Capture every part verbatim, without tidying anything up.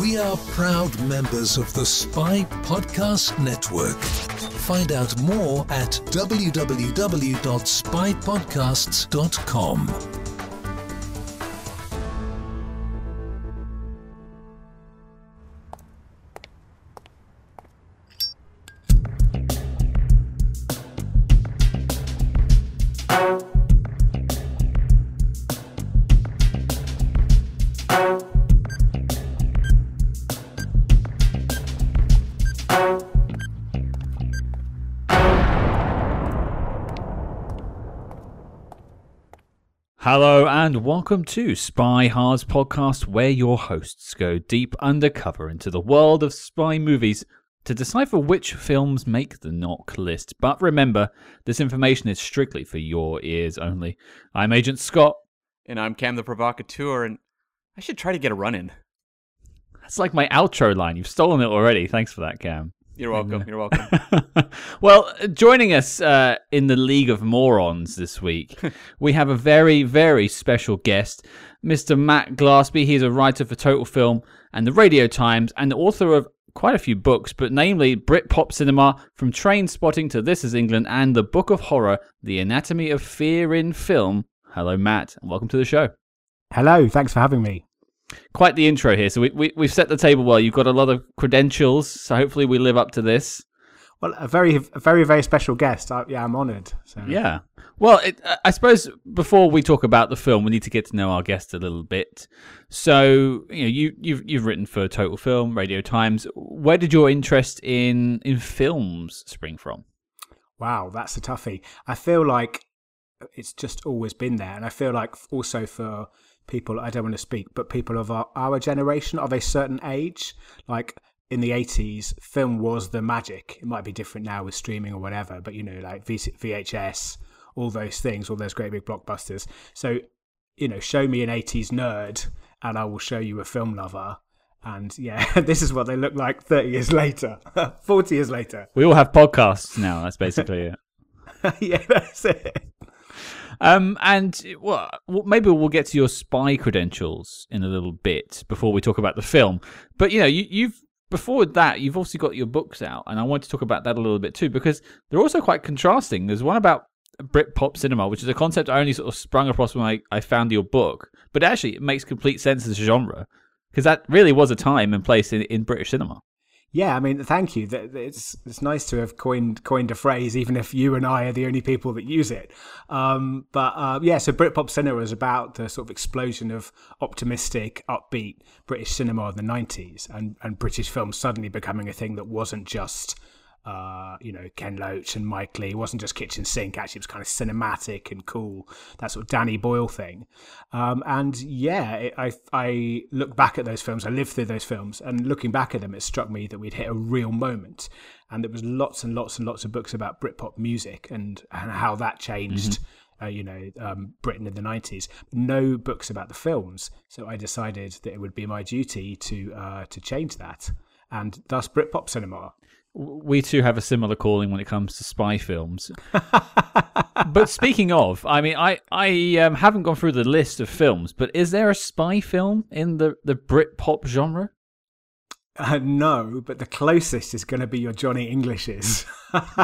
We are proud members of the Spy Podcast Network. Find out more at w w w dot spy podcasts dot com. Hello and welcome to Spy Hards Podcast, where your hosts go deep undercover into the world of spy movies to decipher which films make the knock list. But remember, this information is strictly for your ears only. I'm Agent Scott. And I'm Cam the Provocateur, and I should try to get a run-in. That's like my outro line. You've stolen it already. Thanks for that, Cam. You're welcome. You're welcome. Well, joining us uh, in the League of Morons this week, we have a very, very special guest, Mister Matt Glasby. He's a writer for Total Film and the Radio Times and the author of quite a few books, but namely Britpop Cinema, From Train Spotting to This Is England, and the Book of Horror, The Anatomy of Fear in Film. Hello, Matt, and welcome to the show. Hello. Thanks for having me. Quite the intro here, so we, we, we've set the table well. You've got a lot of credentials, so hopefully we live up to this. Well, a very, a very, very special guest. I, yeah, I'm honoured. So. Yeah. Well, it, I suppose before we talk about the film, we need to get to know our guest a little bit. So, you know, you, you've you've written for Total Film, Radio Times. Where did your interest in in films spring from? Wow, that's a toughie. I feel like it's just always been there, and I feel like also for people, I don't want to speak, but people of our, our generation, of a certain age, like in the eighties, film was the magic. It might be different now with streaming or whatever, but you know, like V H S, all those things, all those great big blockbusters. So, you know, show me an eighties nerd and I will show you a film lover. And yeah, this is what they look like thirty years later, forty years later. We all have podcasts now. That's basically it. Yeah, that's it. Um, and well, maybe we'll get to your spy credentials in a little bit before we talk about the film. But, you know, you, you've before that, you've also got your books out. And I want to talk about that a little bit, too, because they're also quite contrasting. There's one about Britpop cinema, which is a concept I only sort of sprung across when I, I found your book. But actually, it makes complete sense as a genre, because that really was a time and place in, in British cinema. Yeah, I mean, thank you. It's it's nice to have coined coined a phrase, even if you and I are the only people that use it. Um, but uh, yeah, so Britpop cinema is about the sort of explosion of optimistic, upbeat British cinema in the nineties, and and British film suddenly becoming a thing that wasn't just uh, you know Ken Loach and Mike Leigh. It wasn't just kitchen sink. Actually, it was kind of cinematic and cool. That sort of Danny Boyle thing. Um, and yeah, it, I I look back at those films. I lived through those films, and looking back at them, it struck me that we'd hit a real moment. And there was lots and lots and lots of books about Britpop music and and how that changed. Mm-hmm. Uh, you know, um, Britain in the nineties. No books about the films. So I decided that it would be my duty to uh, to change that, and thus Britpop cinema. We too have a similar calling when it comes to spy films. But speaking of, I mean, I, I um, haven't gone through the list of films, but is there a spy film in the, the Britpop genre? Uh, no, but the closest is going to be your Johnny Englishes.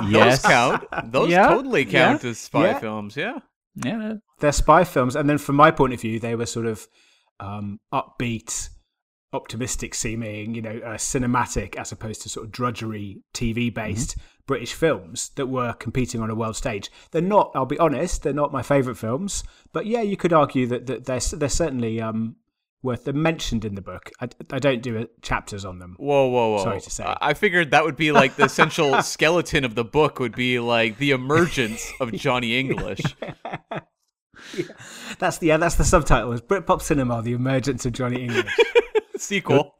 Yes. Those count. Those yeah. totally count yeah. as spy yeah. films, yeah. Yeah. They're spy films. And then from my point of view, they were sort of um, upbeat, optimistic seeming, you know, uh, cinematic as opposed to sort of drudgery T V based mm-hmm. British films that were competing on a world stage. They're not, I'll be honest, they're not my favourite films, but yeah, you could argue that, that they're they're certainly um, worth, they're mentioned in the book. I, I don't do a, chapters on them. Whoa, whoa, whoa. Sorry to say. I figured that would be like the essential skeleton of the book would be like the emergence of Johnny English. Yeah. That's the, yeah, that's the subtitle is Britpop Cinema, The Emergence of Johnny English. Sequel.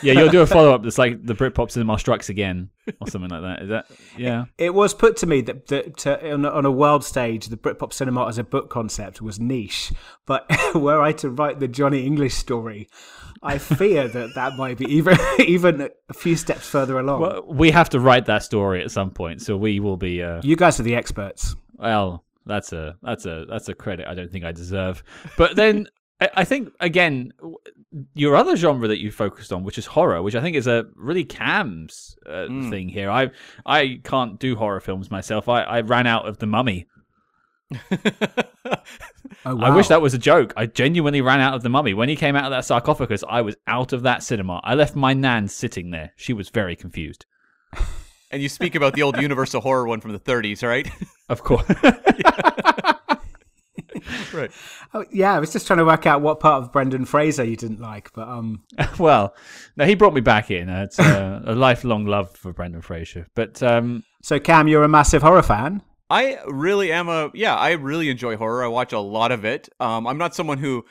Yeah, you'll do a follow-up that's like the Britpop cinema strikes again or something like that. Is that yeah it, it was put to me that, that to, on, a, on a world stage the Britpop cinema as a book concept was niche, but were I to write the Johnny English story, I fear that that might be even even a few steps further along. Well, we have to write that story at some point, so we will be uh... you guys are the experts. Well, that's a that's a that's a credit I don't think I deserve, but then I think, again, your other genre that you focused on, which is horror, which I think is a really Cam's uh, mm. thing here. I I can't do horror films myself. I, I ran out of The Mummy. oh, wow. I wish that was a joke. I genuinely ran out of The Mummy. When he came out of that sarcophagus, I was out of that cinema. I left my nan sitting there. She was very confused. And you speak about the old Universal Horror one from the thirties, right? Of course. Right. Oh, yeah, I was just trying to work out what part of Brendan Fraser you didn't like, but um. Well, no, he brought me back in. Uh, it's uh, a lifelong love for Brendan Fraser. But um, so Cam, you're a massive horror fan. I really am a yeah. I really enjoy horror. I watch a lot of it. Um, I'm not someone who,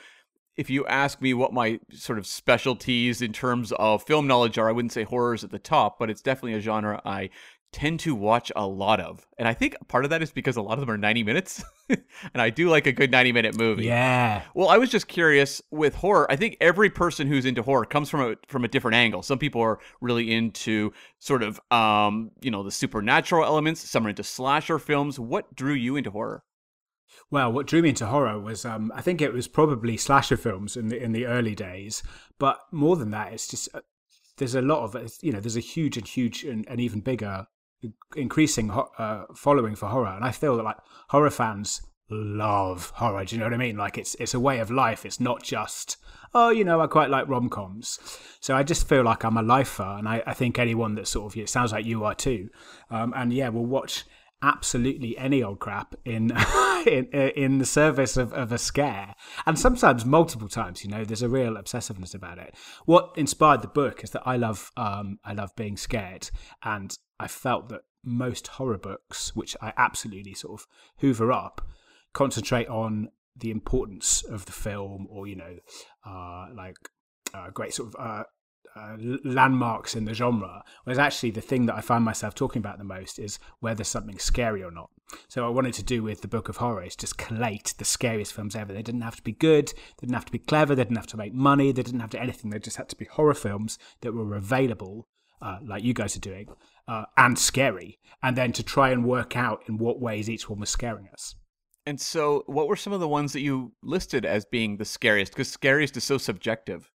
if you ask me what my sort of specialties in terms of film knowledge are, I wouldn't say horror is at the top, but it's definitely a genre I tend to watch a lot of. And I think part of that is because a lot of them are ninety minutes. And I do like a good ninety minute movie. Yeah. Well, I was just curious with horror. I think every person who's into horror comes from a from a different angle. Some people are really into sort of um, you know, the supernatural elements, some are into slasher films. What drew you into horror? Well, what drew me into horror was, um, I think it was probably slasher films in the in the early days, but more than that, it's just uh, there's a lot of, you know, there's a huge and huge and, and even bigger increasing uh, following for horror, and I feel that like horror fans love horror. Do you know what I mean? Like it's it's a way of life. It's not just, oh, you know, I quite like rom-coms. So I just feel like I'm a lifer, and I, I think anyone that sort of, it sounds like you are too, um, and yeah, we'll watch absolutely any old crap in in, in the service of, of a scare, and sometimes multiple times. You know, there's a real obsessiveness about it. What inspired the book is that I love um I love being scared, and I felt that most horror books, which I absolutely sort of hoover up, concentrate on the importance of the film, or, you know, uh like uh, great sort of uh Uh, landmarks in the genre, whereas actually the thing that I find myself talking about the most is whether something's scary or not. So I wanted to do with the Book of Horror is just collate the scariest films ever. They didn't have to be good, they didn't have to be clever, they didn't have to make money, they didn't have to anything. They just had to be horror films that were available, uh, like you guys are doing, uh, and scary, and then to try and work out in what ways each one was scaring us. And so what were some of the ones that you listed as being the scariest? Because scariest is so subjective.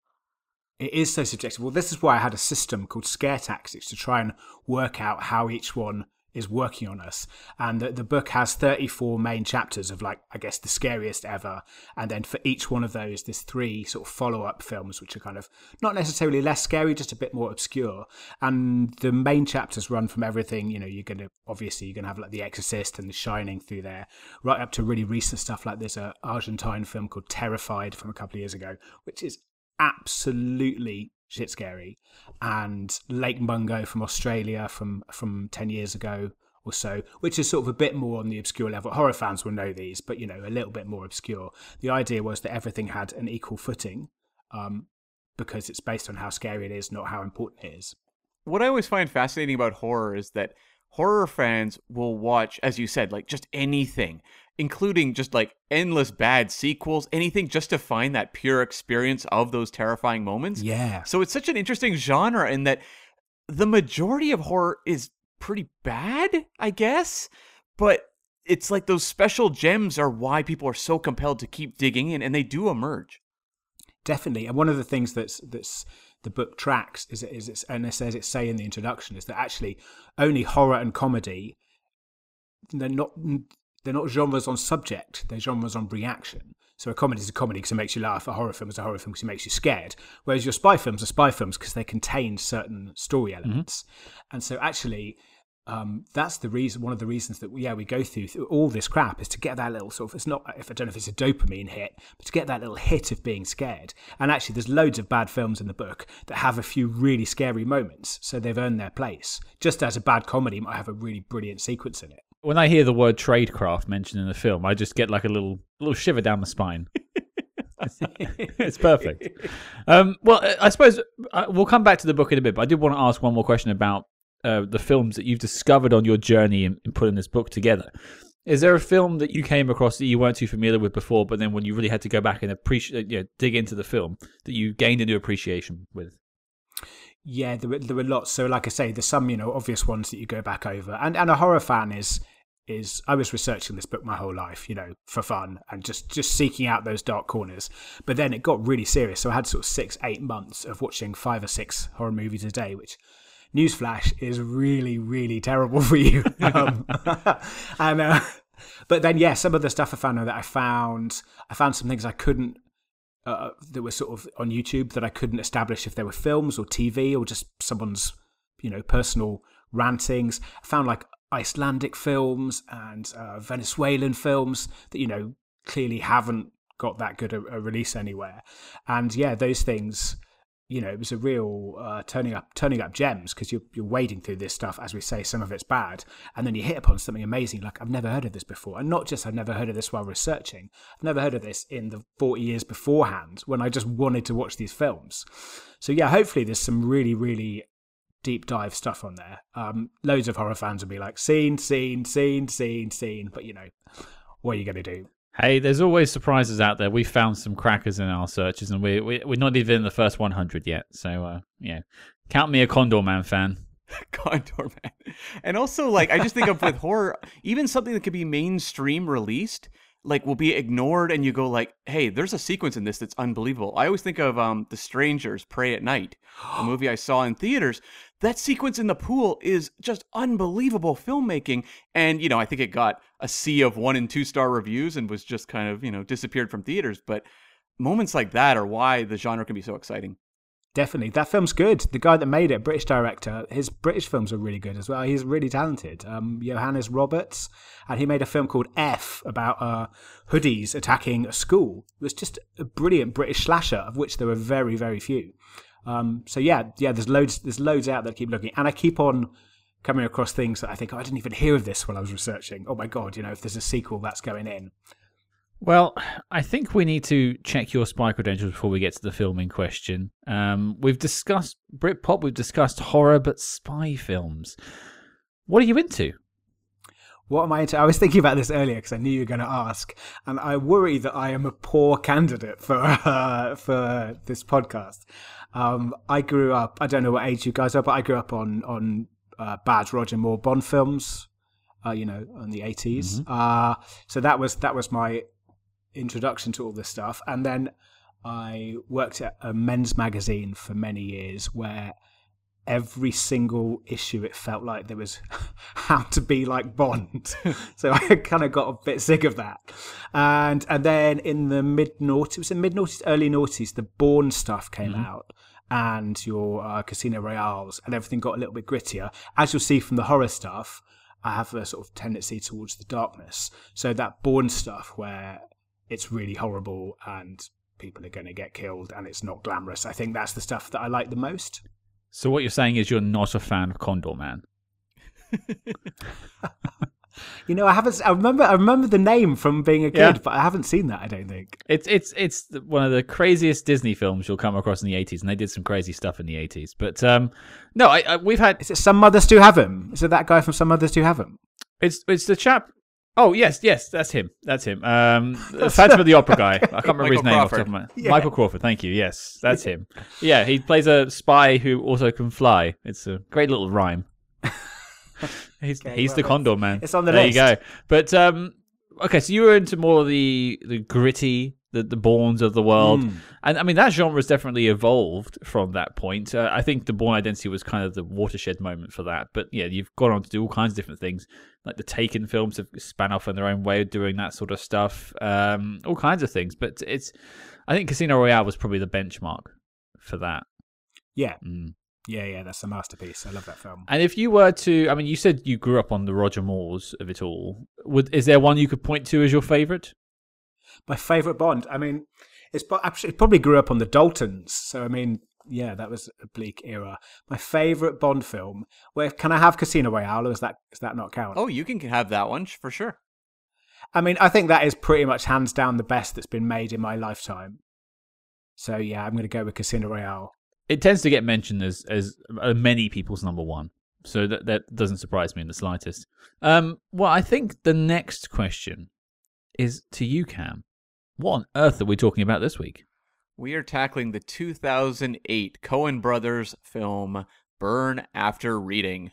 It is so subjective. Well, this is why I had a system called Scare Tactics to try and work out how each one is working on us. And the, the book has thirty-four main chapters of, like, I guess, the scariest ever. And then for each one of those, there's three sort of follow-up films, which are kind of not necessarily less scary, just a bit more obscure. And the main chapters run from everything, you know, you're going to, obviously, you're going to have like The Exorcist and The Shining through there, right up to really recent stuff. Like there's an Argentine film called Terrified from a couple of years ago, which is absolutely shit scary, and Lake Mungo from Australia from from ten years ago or so, which is sort of a bit more on the obscure level. Horror fans will know these, but, you know, a little bit more obscure. The idea was that everything had an equal footing, um, because it's based on how scary it is, not how important it is. What I always find fascinating about horror is that horror fans will watch, as you said, like just anything, including just like endless bad sequels, anything just to find that pure experience of those terrifying moments. Yeah. So it's such an interesting genre in that the majority of horror is pretty bad, I guess, but it's like those special gems are why people are so compelled to keep digging in, and they do emerge. Definitely. And one of the things that's that's the book tracks is, is it's, and it says it say in the introduction, is that actually only horror and comedy, they're not... They're not genres on subject, they're genres on reaction. So a comedy is a comedy because it makes you laugh, a horror film is a horror film because it makes you scared, whereas your spy films are spy films because they contain certain story elements. Mm-hmm. And so actually, um, that's the reason, one of the reasons that, we, yeah, we go through, through all this crap is to get that little sort of, it's not, if I don't know if it's a dopamine hit, but to get that little hit of being scared. And actually, there's loads of bad films in the book that have a few really scary moments, so they've earned their place, just as a bad comedy might have a really brilliant sequence in it. When I hear the word tradecraft mentioned in the film, I just get like a little little shiver down my spine. It's perfect. Um, well, I suppose we'll come back to the book in a bit, but I did want to ask one more question about uh, the films that you've discovered on your journey in, in putting this book together. Is there a film that you came across that you weren't too familiar with before, but then when you really had to go back and appreciate, you know, dig into the film, that you gained a new appreciation with? Yeah, there were, there were lots. So like I say, there's some, you know, obvious ones that you go back over. And and a horror fan is... is I was researching this book my whole life, you know, for fun and just, just seeking out those dark corners. But then it got really serious. So I had sort of six, eight months of watching five or six horror movies a day, which, newsflash, is really, really terrible for you. um, and uh, But then, yeah, some of the stuff I found that I found, I found some things I couldn't, uh, that were sort of on YouTube that I couldn't establish if they were films or T V or just someone's, you know, personal rantings. I found like Icelandic films and uh, Venezuelan films that, you know, clearly haven't got that good a, a release anywhere. And yeah, those things, you know, it was a real uh, turning up turning up gems, because you're, you're wading through this stuff. As we say, some of it's bad, and then you hit upon something amazing like, I've never heard of this before. And not just I've never heard of this while researching, I've never heard of this in the forty years beforehand when I just wanted to watch these films. So yeah, hopefully there's some really, really deep dive stuff on there. Um, loads of horror fans will be like, scene, scene, scene, scene, scene. But, you know, what are you going to do? Hey, there's always surprises out there. We found some crackers in our searches, and we, we, we're not even in the first one hundred yet. So, uh, yeah, count me a Condor Man fan. Condor Man. And also, like, I just think of with horror, even something that could be mainstream released, like, will be ignored, and you go like, hey, there's a sequence in this that's unbelievable. I always think of um, The Strangers, Pray at Night, a movie I saw in theaters. That sequence in the pool is just unbelievable filmmaking. And, you know, I think it got a sea of one and two star reviews and was just kind of, you know, disappeared from theaters. But moments like that are why the genre can be so exciting. Definitely. That film's good. The guy that made it, British director, his British films are really good as well. He's really talented. Um, Johannes Roberts. And he made a film called F about uh, hoodies attacking a school. It was just a brilliant British slasher, of which there were very, very few. Um, so yeah, yeah, there's loads, there's loads out that I keep looking, and I keep on coming across things that I think, oh, I didn't even hear of this while I was researching. Oh my God, you know, if there's a sequel, that's going in. Well, I think we need to check your spy credentials before we get to the film in question. Um, we've discussed Britpop, we've discussed horror, but spy films. What are you into? What am I into? I was thinking about this earlier because I knew you were going to ask, and I worry that I am a poor candidate for uh, for this podcast. Um, I grew up, I don't know what age you guys are, but I grew up on on uh, bad Roger Moore Bond films, uh, you know, in the eighties. Mm-hmm. Uh, so that was that was my introduction to all this stuff, and then I worked at a men's magazine for many years where every single issue, it felt like there was how to be like Bond. So I kind of got a bit sick of that. And and then in the mid-noughties, it was in mid-noughties, early noughties, the Bourne stuff came mm-hmm. out, and your uh, Casino Royales, and everything got a little bit grittier. As you'll see from the horror stuff, I have a sort of tendency towards the darkness. So that Bourne stuff where it's really horrible and people are going to get killed and it's not glamorous, I think that's the stuff that I like the most. So what you're saying is you're not a fan of Condor Man. You know, I haven't. I remember. I remember the name from being a kid, yeah. But I haven't seen that. I don't think it's it's it's one of the craziest Disney films you'll come across in the eighties, and they did some crazy stuff in the eighties. But um, no, I, I, we've had. Is it Some Mothers Do Have Him? Is it that guy from Some Mothers Do Have Him? It's it's the chap. Oh yes, yes, that's him. That's him. Um, Phantom of the Opera guy. I can't remember Michael his name Crawford. Off the top of my yeah. Michael Crawford. Thank you. Yes, that's him. Yeah, he plays a spy who also can fly. It's a great little rhyme. He's okay, he's well, the Condor Man. It's on the there list. There you go. But um, okay, so you were into more of the the gritty, the the Bournes of the world, mm. and I mean that genre has definitely evolved from that point. Uh, I think the Bourne Identity was kind of the watershed moment for that. But yeah, you've gone on to do all kinds of different things. Like the Taken films have span off in their own way of doing that sort of stuff, um, all kinds of things. But it's, I think Casino Royale was probably the benchmark for that. Yeah, mm. yeah, yeah. That's a masterpiece. I love that film. And if you were to, I mean, you said you grew up on the Roger Moores of it all. Would is there one you could point to as your favourite? My favourite Bond. I mean, it's it probably grew up on the Daltons. So I mean, yeah, that was a bleak era. My favourite Bond film. Where can I have Casino Royale? Or is that is that not count? Oh, you can have that one for sure. I mean, I think that is pretty much hands down the best that's been made in my lifetime. So yeah, I'm going to go with Casino Royale. It tends to get mentioned as as many people's number one, so that that doesn't surprise me in the slightest. Um, well, I think the next question is to you, Cam. What on earth are we talking about this week? We are tackling the two thousand eight Coen Brothers film, Burn After Reading.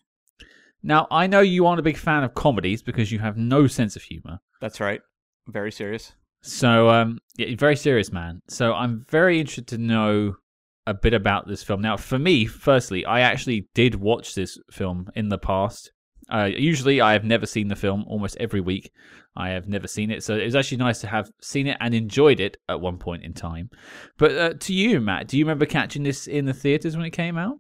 Now, I know you aren't a big fan of comedies because you have no sense of humor. That's right. Very serious. So, um, yeah, very serious, man. So I'm very interested to know a bit about this film. Now, for me, firstly, I actually did watch this film in the past. Uh, usually, I have never seen the film. Almost every week, I have never seen it. So it was actually nice to have seen it and enjoyed it at one point in time. But uh, to you, Matt, do you remember catching this in the theaters when it came out?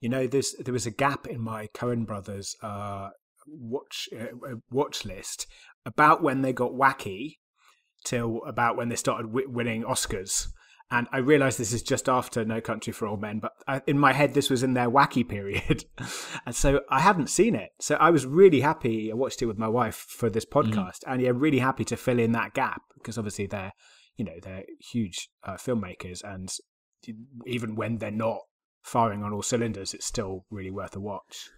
You know, there's, there was a gap in my Coen Brothers uh, watch uh, watch list about when they got wacky till about when they started w- winning Oscars. And I realised this is just after No Country for Old Men, but I, in my head, this was in their wacky period. And so I hadn't seen it. So I was really happy. I watched it with my wife for this podcast. Mm-hmm. And yeah, really happy to fill in that gap because obviously they're, you know, they're huge uh, filmmakers. And even when they're not firing on all cylinders, it's still really worth a watch.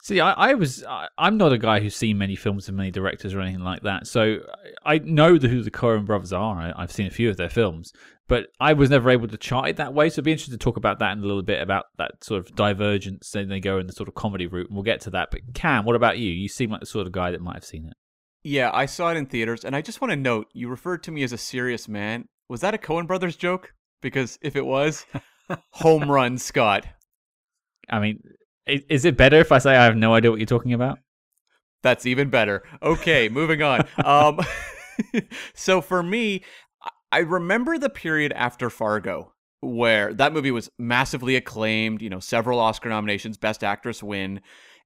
See, I, I was, I, I'm not a guy who's seen many films and many directors or anything like that. So I know the, who the Coen brothers are. I, I've seen a few of their films, but I was never able to chart it that way. So it'd be interesting to talk about that in a little bit, about that sort of divergence. Then they go in the sort of comedy route, and we'll get to that. But Cam, what about you? You seem like the sort of guy that might have seen it. Yeah, I saw it in theaters. And I just want to note, you referred to me as a serious man. Was that a Coen brothers joke? Because if it was, home run, Scott. I mean... Is it better if I say I have no idea what you're talking about? That's even better. Okay, moving on. Um, so for me, I remember the period after Fargo where that movie was massively acclaimed, you know, several Oscar nominations, Best Actress win.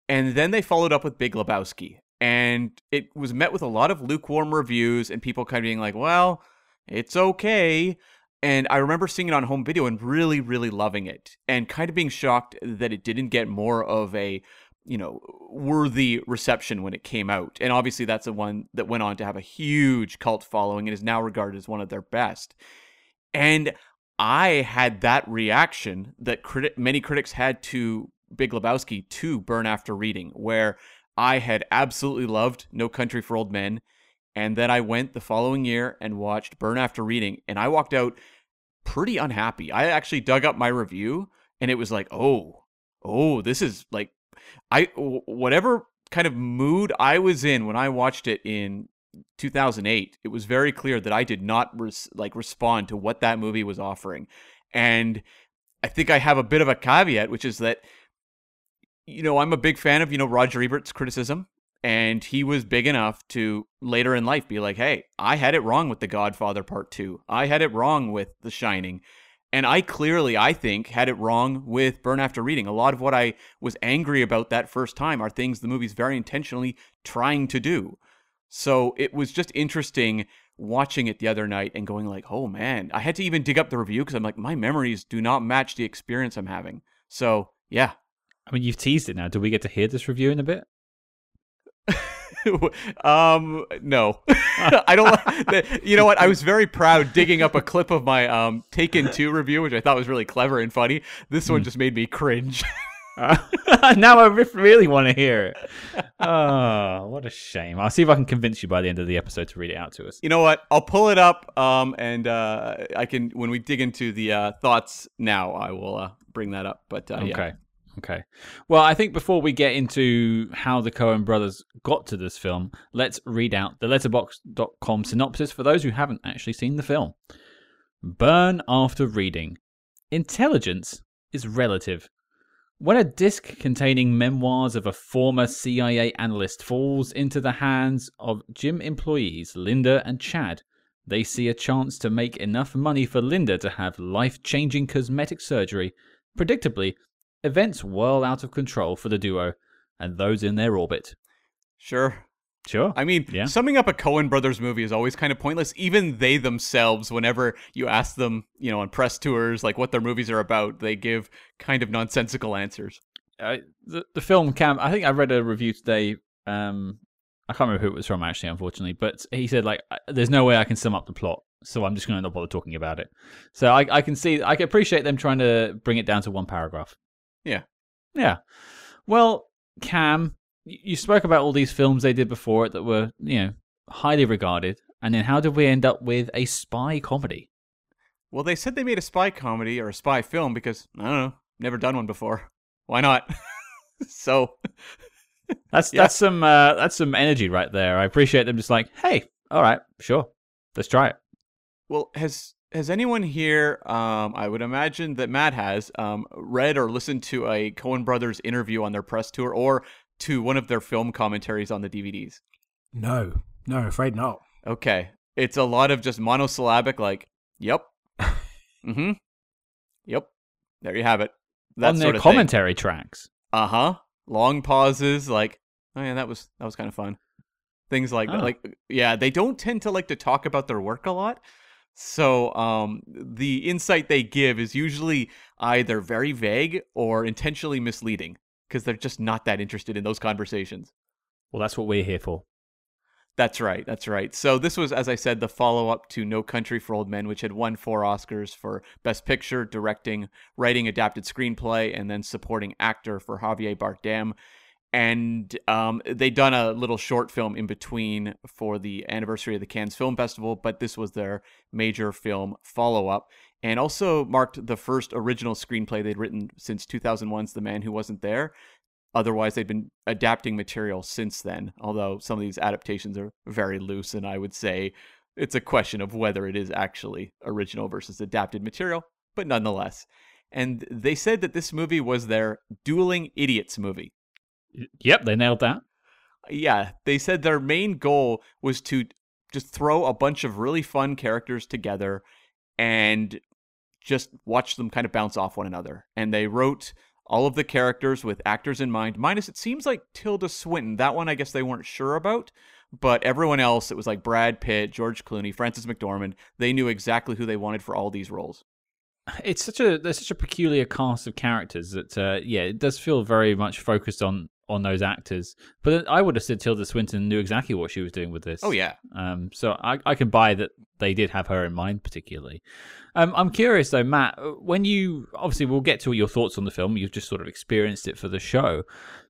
And then they followed up with Big Lebowski. And it was met with a lot of lukewarm reviews and people kind of being like, well, it's okay. And I remember seeing it on home video and really, really loving it and kind of being shocked that it didn't get more of a, you know, worthy reception when it came out. And obviously that's the one that went on to have a huge cult following and is now regarded as one of their best. And I had that reaction that criti- many critics had to Big Lebowski to Burn After Reading, where I had absolutely loved No Country for Old Men. And then I went the following year and watched Burn After Reading, and I walked out pretty unhappy. I actually dug up my review, and it was like, oh, oh, this is like, I whatever kind of mood I was in when I watched it in two thousand eight, it was very clear that I did not res- like respond to what that movie was offering. And I think I have a bit of a caveat, which is that, you know, I'm a big fan of, you know, Roger Ebert's criticism. And he was big enough to later in life be like, hey, I had it wrong with The Godfather Part Two. I had it wrong with The Shining. And I clearly, I think, had it wrong with Burn After Reading. A lot of what I was angry about that first time are things the movie's very intentionally trying to do. So it was just interesting watching it the other night and going like, oh, man, I had to even dig up the review because I'm like, my memories do not match the experience I'm having. So, yeah. I mean, you've teased it now. Do we get to hear this review in a bit? um no I don't like, you know what, I was very proud digging up a clip of my um Taken two review, which I thought was really clever and funny. This one just made me cringe. uh, now I really want to hear it. Oh, what a shame. I'll see if I can convince you by the end of the episode to read it out to us. You know what, I'll pull it up um and uh I can, when we dig into the uh thoughts now, I will uh bring that up. But uh, okay. Yeah. Okay. Well, I think before we get into how the Coen brothers got to this film, let's read out the letterboxd dot com synopsis for those who haven't actually seen the film. Burn After Reading. Intelligence is relative. When a disc containing memoirs of a former C I A analyst falls into the hands of gym employees Linda and Chad, they see a chance to make enough money for Linda to have life-changing cosmetic surgery. Predictably, events whirl out of control for the duo and those in their orbit. Sure. Sure. I mean, yeah. Summing up a Coen Brothers movie is always kind of pointless. Even they themselves, whenever you ask them, you know, on press tours, like what their movies are about, they give kind of nonsensical answers. Uh, the, the film, Cam, I think I read a review today. Um, I can't remember who it was from, actually, unfortunately. But he said, like, there's no way I can sum up the plot. So I'm just going to not bother talking about it. So I, I can see, I can appreciate them trying to bring it down to one paragraph. Yeah. Yeah. Well, Cam, you spoke about all these films they did before it that were, you know, highly regarded. And then how did we end up with a spy comedy? Well, they said they made a spy comedy or a spy film because, I don't know, never done one before. Why not? So that's yeah. that's some uh, that's some energy right there. I appreciate them just like, hey, all right, sure, let's try it. Well, has has anyone here? Um, I would imagine that Matt has um, read or listened to a Coen Brothers interview on their press tour, or to one of their film commentaries on the D V Ds. No, no, I'm afraid not. Okay, it's a lot of just monosyllabic, like, yep, mm-hmm, yep. There you have it. That on their commentary thing. Tracks. Uh huh. Long pauses, like, oh yeah, that was that was kind of fun. Things like oh. that. Like, yeah, they don't tend to like to talk about their work a lot. So um, the insight they give is usually either very vague or intentionally misleading because they're just not that interested in those conversations. Well, that's what we're here for. That's right. That's right. So this was, as I said, the follow-up to No Country for Old Men, which had won four Oscars for Best Picture, Directing, Writing, Adapted Screenplay, and then Supporting Actor for Javier Bardem. And um, they'd done a little short film in between for the anniversary of the Cannes Film Festival, but this was their major film follow-up, and also marked the first original screenplay they'd written since two thousand one's The Man Who Wasn't There. Otherwise, they've been adapting material since then, although some of these adaptations are very loose, and I would say it's a question of whether it is actually original versus adapted material, but nonetheless. And they said that this movie was their dueling idiots movie. Yep, they nailed that. Yeah, they said their main goal was to just throw a bunch of really fun characters together and just watch them kind of bounce off one another. And they wrote all of the characters with actors in mind, minus it seems like Tilda Swinton. That one I guess they weren't sure about, but everyone else, it was like Brad Pitt, George Clooney, Frances McDormand. They knew exactly who they wanted for all these roles. It's such a there's such a peculiar cast of characters that uh, yeah, it does feel very much focused on on those actors. But I would have said Tilda Swinton knew exactly what she was doing with this. Oh yeah. Um, so I, I can buy that they did have her in mind particularly. Um, I'm curious though, Matt, when you obviously we'll get to your thoughts on the film. You've just sort of experienced it for the show,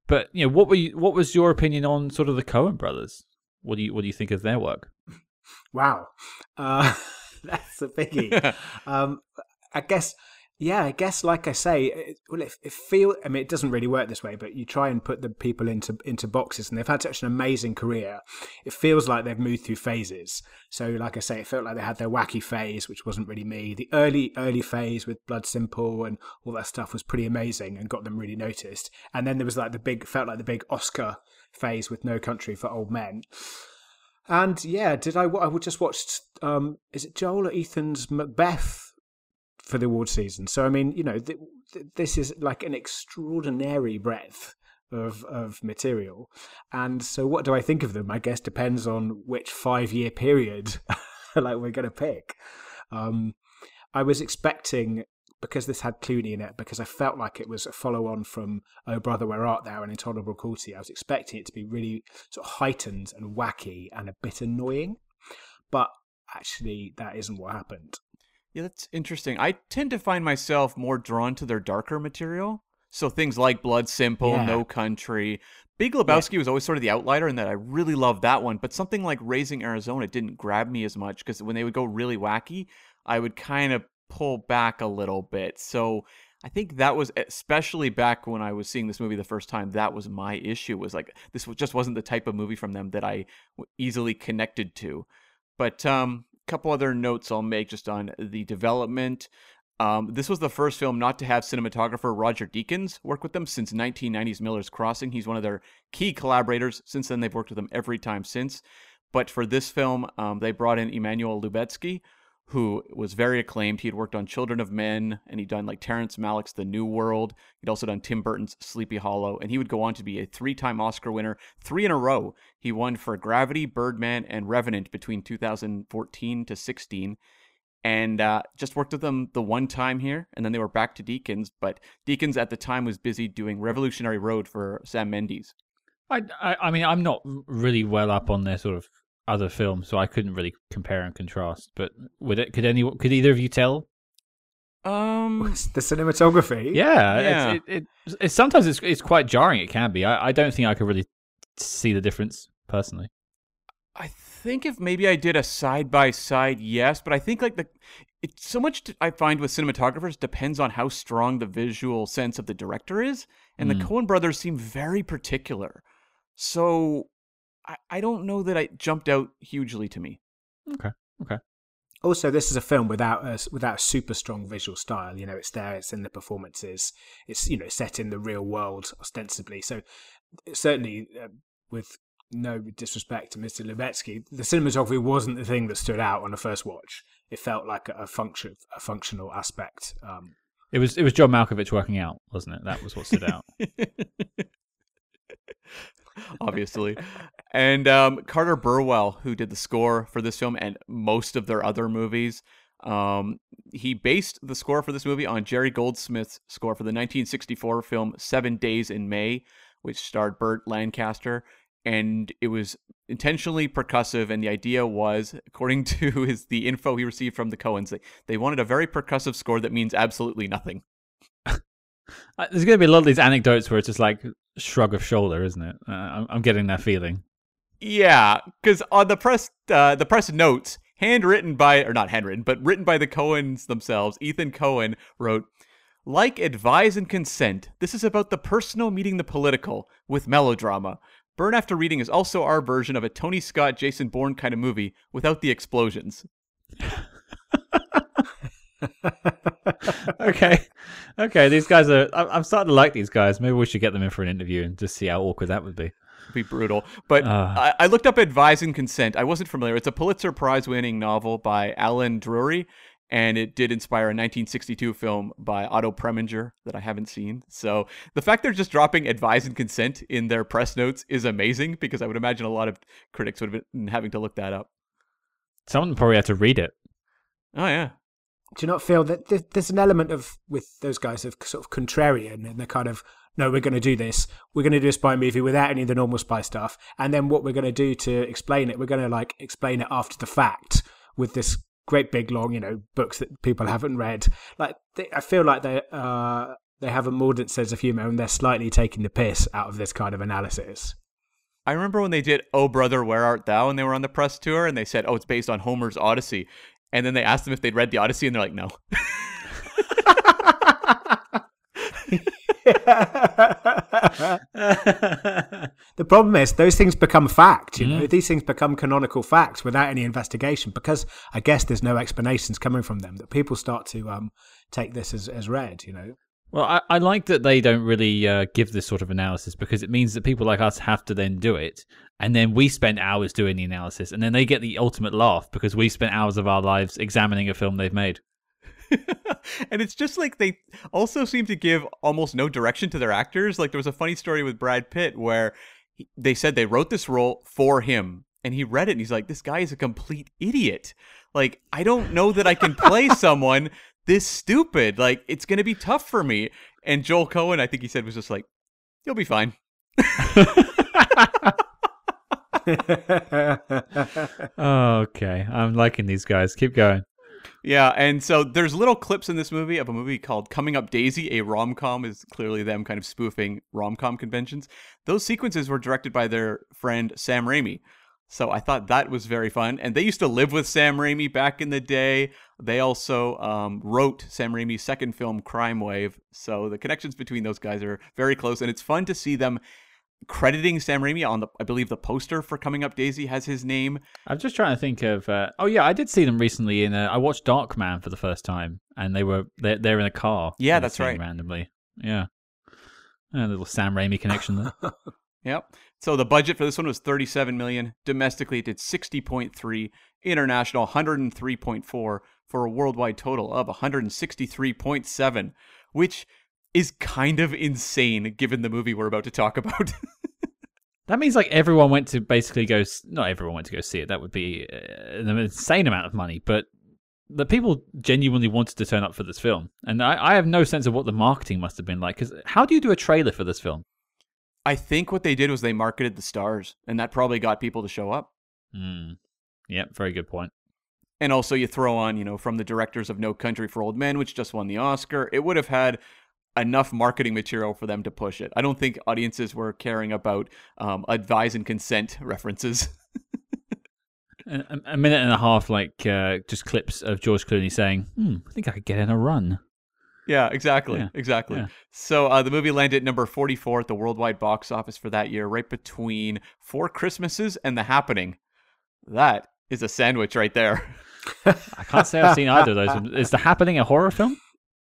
but you know what were you, what was your opinion on sort of the Coen Brothers? What do you what do you think of their work? Wow, uh, that's a biggie. um, I guess. Yeah, I guess, like I say, it, well, it, it feel. I mean, it doesn't really work this way, but you try and put the people into into boxes, and they've had such an amazing career. It feels like they've moved through phases. So, like I say, it felt like they had their wacky phase, which wasn't really me. The early, early phase with Blood Simple and all that stuff was pretty amazing and got them really noticed. And then there was like the big, felt like the big Oscar phase with No Country for Old Men. And yeah, did I? I just watched. Um, is it Joel or Ethan's Macbeth for the award season? So I mean, you know, th- th- this is like an extraordinary breadth of of material, and so what do I think of them? I guess depends on which five year period like we're going to pick. Um, I was expecting, because this had Clooney in it, because I felt like it was a follow on from Oh, Brother, Where Art Thou? And Intolerable Cruelty. I was expecting it to be really sort of heightened and wacky and a bit annoying, but actually that isn't what happened. Yeah, that's interesting. I tend to find myself more drawn to their darker material. So things like Blood Simple, yeah. No Country. Big Lebowski yeah. was always sort of the outlier in that I really loved that one. But something like Raising Arizona didn't grab me as much because when they would go really wacky, I would kind of pull back a little bit. So I think that was, especially back when I was seeing this movie the first time, that was my issue. Was like, this just wasn't the type of movie from them that I easily connected to. But um couple other notes I'll make just on the development. Um, this was the first film not to have cinematographer Roger Deakins work with them since nineteen ninety's Miller's Crossing. He's one of their key collaborators. Since then, they've worked with him every time since. But for this film, um, they brought in Emmanuel Lubezki, who was very acclaimed. He had worked on Children of Men, and he'd done like Terrence Malick's The New World. He'd also done Tim Burton's Sleepy Hollow, and he would go on to be a three-time Oscar winner, three in a row. He won for Gravity, Birdman, and Revenant between two thousand fourteen to sixteen, and uh, just worked with them the one time here, and then they were back to Deakins, but Deakins at the time was busy doing Revolutionary Road for Sam Mendes. I, I, I mean, I'm not really well up on their sort of other films, so I couldn't really compare and contrast. But would it? Could any? Could either of you tell? Um, the cinematography. Yeah, yeah. It's, it, it, it's sometimes it's it's quite jarring. It can be. I, I don't think I could really see the difference personally. I think if maybe I did a side by side, yes. But I think like the it's so much I find with cinematographers depends on how strong the visual sense of the director is. And mm. the Coen brothers seem very particular. So I, I don't know that it jumped out hugely to me. Okay. Okay. Also, this is a film without a, without a super strong visual style. You know, it's there, it's in the performances, it's, you know, set in the real world, ostensibly. So certainly, uh, with no disrespect to Mister Lubezki, the cinematography wasn't the thing that stood out on a first watch. It felt like a, function, a functional aspect. Um, it was it was John Malkovich working out, wasn't it? That was what stood out. Obviously. And um, Carter Burwell, who did the score for this film and most of their other movies, um, he based the score for this movie on Jerry Goldsmith's score for the nineteen sixty-four film Seven Days in May, which starred Burt Lancaster. And it was intentionally percussive, and the idea was, according to his the info he received from the Coens, they, they wanted a very percussive score that means absolutely nothing. There's going to be a lot of these anecdotes where it's just like shrug of shoulder, isn't it? Uh, I'm, I'm getting that feeling. Yeah, because on the press, uh, the press notes, handwritten by, or not handwritten, but written by the Coens themselves, Ethan Coen wrote, "Like Advise and Consent, this is about the personal meeting the political with melodrama. Burn After Reading is also our version of a Tony Scott, Jason Bourne kind of movie without the explosions." Okay. Okay, these guys are... I'm starting to like these guys. Maybe we should get them in for an interview and just see how awkward that would be. It'd be brutal. But uh. I, I looked up Advise and Consent. I wasn't familiar. It's a Pulitzer Prize-winning novel by Alan Drury, and it did inspire a nineteen sixty-two film by Otto Preminger that I haven't seen. So the fact they're just dropping Advise and Consent in their press notes is amazing, because I would imagine a lot of critics would have been having to look that up. Someone probably had to read it. Oh, yeah. Do you not feel that there's an element of, with those guys, of sort of contrarian, and they're kind of, no, we're going to do this. We're going to do a spy movie without any of the normal spy stuff. And then what we're going to do to explain it, we're going to like explain it after the fact with this great big long, you know, books that people haven't read. Like they, I feel like they uh, they have a mordant sense of humor, and they're slightly taking the piss out of this kind of analysis. I remember when they did Oh, Brother, Where Art Thou? And they were on the press tour and they said, oh, it's based on Homer's Odyssey. And then they asked them if they'd read the Odyssey, and they're like, no. The problem is those things become fact. You mm. know, these things become canonical facts without any investigation, because I guess there's no explanations coming from them, that people start to um, take this as, as read, you know. Well, I, I like that they don't really uh, give this sort of analysis, because it means that people like us have to then do it. And then we spend hours doing the analysis, and then they get the ultimate laugh because we spent hours of our lives examining a film they've made. And it's just like they also seem to give almost no direction to their actors. Like there was a funny story with Brad Pitt where he, they said they wrote this role for him, and he read it and he's like, this guy is a complete idiot. Like, I don't know that I can play someone this stupid. Like, it's going to be tough for me. And Joel Coen, I think he said, was just like, you'll be fine. Okay, I'm liking these guys. Keep going. Yeah, and so there's little clips in this movie of a movie called Coming Up Daisy, a rom-com, is clearly them kind of spoofing rom-com conventions. Those sequences were directed by their friend Sam Raimi. So I thought that was very fun. And they used to live with Sam Raimi back in the day. They also um, wrote Sam Raimi's second film, Crime Wave. So the connections between those guys are very close. And it's fun to see them crediting Sam Raimi on the, I believe the poster for Coming Up Daisy has his name. I'm just trying to think of, uh, oh yeah, I did see them recently in, a, I watched Dark Man for the first time. And they were, they're, they're in a car. Yeah, that's right. Randomly. Yeah. And a little Sam Raimi connection there. Yep. So the budget for this one was thirty-seven million dollars. Domestically, it did sixty point three, international one hundred three point four, for a worldwide total of one hundred sixty-three point seven, which is kind of insane given the movie we're about to talk about. That means like everyone went to basically go, not everyone went to go see it. That would be an insane amount of money, but the people genuinely wanted to turn up for this film. And I, I have no sense of what the marketing must have been like, because how do you do a trailer for this film? I think what they did was they marketed the stars, and that probably got people to show up. Mm. Yeah, very good point. And also you throw on, you know, from the directors of No Country for Old Men, which just won the Oscar. It would have had enough marketing material for them to push it. I don't think audiences were caring about um, Advise and Consent references. a, a minute and a half, like, uh, just clips of George Clooney saying, hmm, I think I could get in a run. Yeah, exactly. Yeah. Exactly. Yeah. So uh, the movie landed at number forty-four at the worldwide box office for that year, right between Four Christmases and The Happening. That is a sandwich right there. I can't say I've seen either of those. Is The Happening a horror film?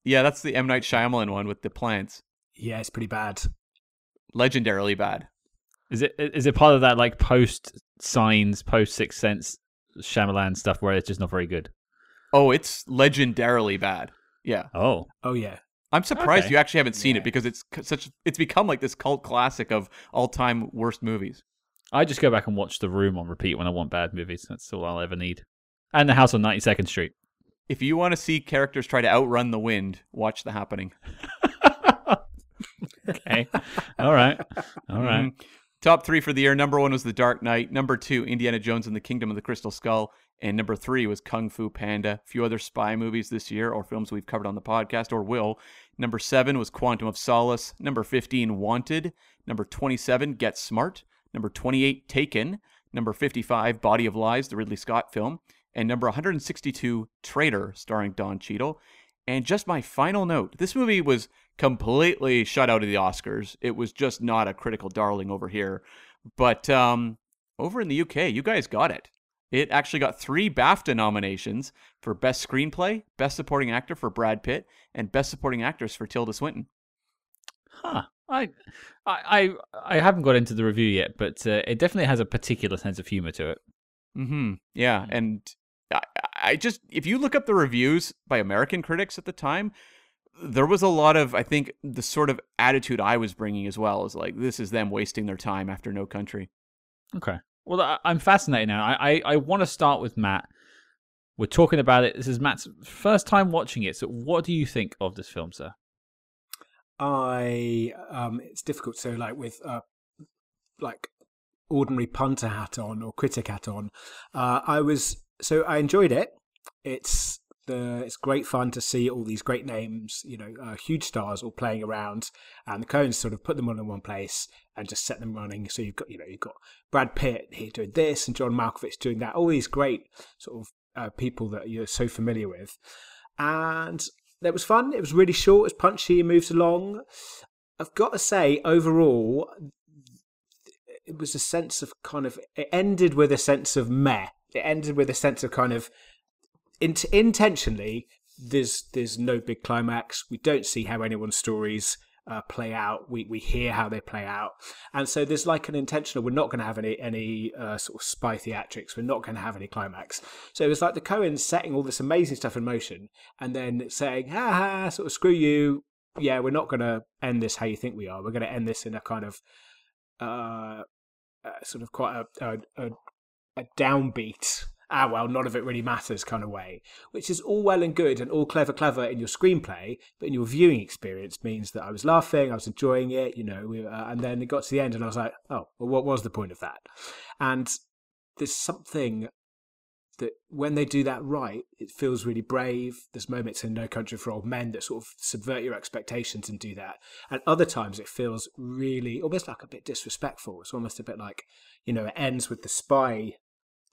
Yeah, that's the M. Night Shyamalan one with the plants. Yeah, it's pretty bad. Legendarily bad. Is it? Is it part of that like post Signs, post Sixth Sense Shyamalan stuff where it's just not very good? Oh, it's legendarily bad. Yeah. Oh. Oh, yeah. I'm surprised okay. you actually haven't seen yeah. it because it's such. It's become like this cult classic of all-time worst movies. I just go back and watch The Room on repeat when I want bad movies. That's all I'll ever need. And The House on ninety-second Street. If you want to see characters try to outrun the wind, watch The Happening. Okay. All right. All right. Mm-hmm. Top three for the year. Number one was The Dark Knight. Number two, Indiana Jones and the Kingdom of the Crystal Skull. And number three was Kung Fu Panda. A few other spy movies this year or films we've covered on the podcast or will. Number seven was Quantum of Solace. Number fifteen, Wanted. Number twenty-seven, Get Smart. Number twenty-eight, Taken. Number fifty-five, Body of Lies, the Ridley Scott film. And number one hundred sixty-two, Traitor, starring Don Cheadle. And just my final note, this movie was completely shut out of the Oscars. It was just not a critical darling over here. But um, over in the U K, you guys got it. It actually got three BAFTA nominations for Best Screenplay, Best Supporting Actor for Brad Pitt, and Best Supporting Actress for Tilda Swinton. Huh. I, I, I haven't got into the review yet, but uh, it definitely has a particular sense of humor to it. Mm-hmm. Yeah, and I, I just, if you look up the reviews by American critics at the time, there was a lot of, I think, the sort of attitude I was bringing as well, is like, this is them wasting their time after No Country. Okay. Well, I, I'm fascinated now. I, I, I want to start with Matt. We're talking about it. This is Matt's first time watching it, so what do you think of this film, sir? I um it's difficult, so like with uh like ordinary punter hat on or critic hat on, uh I was so I enjoyed it. It's the it's great fun to see all these great names, you know, uh, huge stars all playing around, and the Coens sort of put them all in one place and just set them running. So you've got you know you've got Brad Pitt here doing this and John Malkovich doing that, all these great sort of uh, people that you're so familiar with, and. It was fun. It was really short. It was punchy. It moves along. I've got to say, overall, it was a sense of kind of... It ended with a sense of meh. It ended with a sense of kind of... Int- intentionally, there's there's no big climax. We don't see how anyone's stories uh, play out. We we hear how they play out. And so there's like an intentional... We're not going to have any, any uh, sort of spy theatrics. We're not going to have any climax. So it was like the Coens setting all this amazing stuff in motion and then saying, ha ha, sort of screw you. Yeah, we're not going to end this how you think we are. We're going to end this in a kind of... Uh, uh, sort of quite a, a, a, a downbeat... ah, well, none of it really matters kind of way, which is all well and good and all clever, clever in your screenplay, but in your viewing experience means that I was laughing, I was enjoying it, you know, we, uh, and then it got to the end and I was like, oh, well, what was the point of that? And there's something that when they do that right, it feels really brave. There's moments in No Country for Old Men that sort of subvert your expectations and do that. And other times it feels really almost like a bit disrespectful. It's almost a bit like, you know, it ends with the spy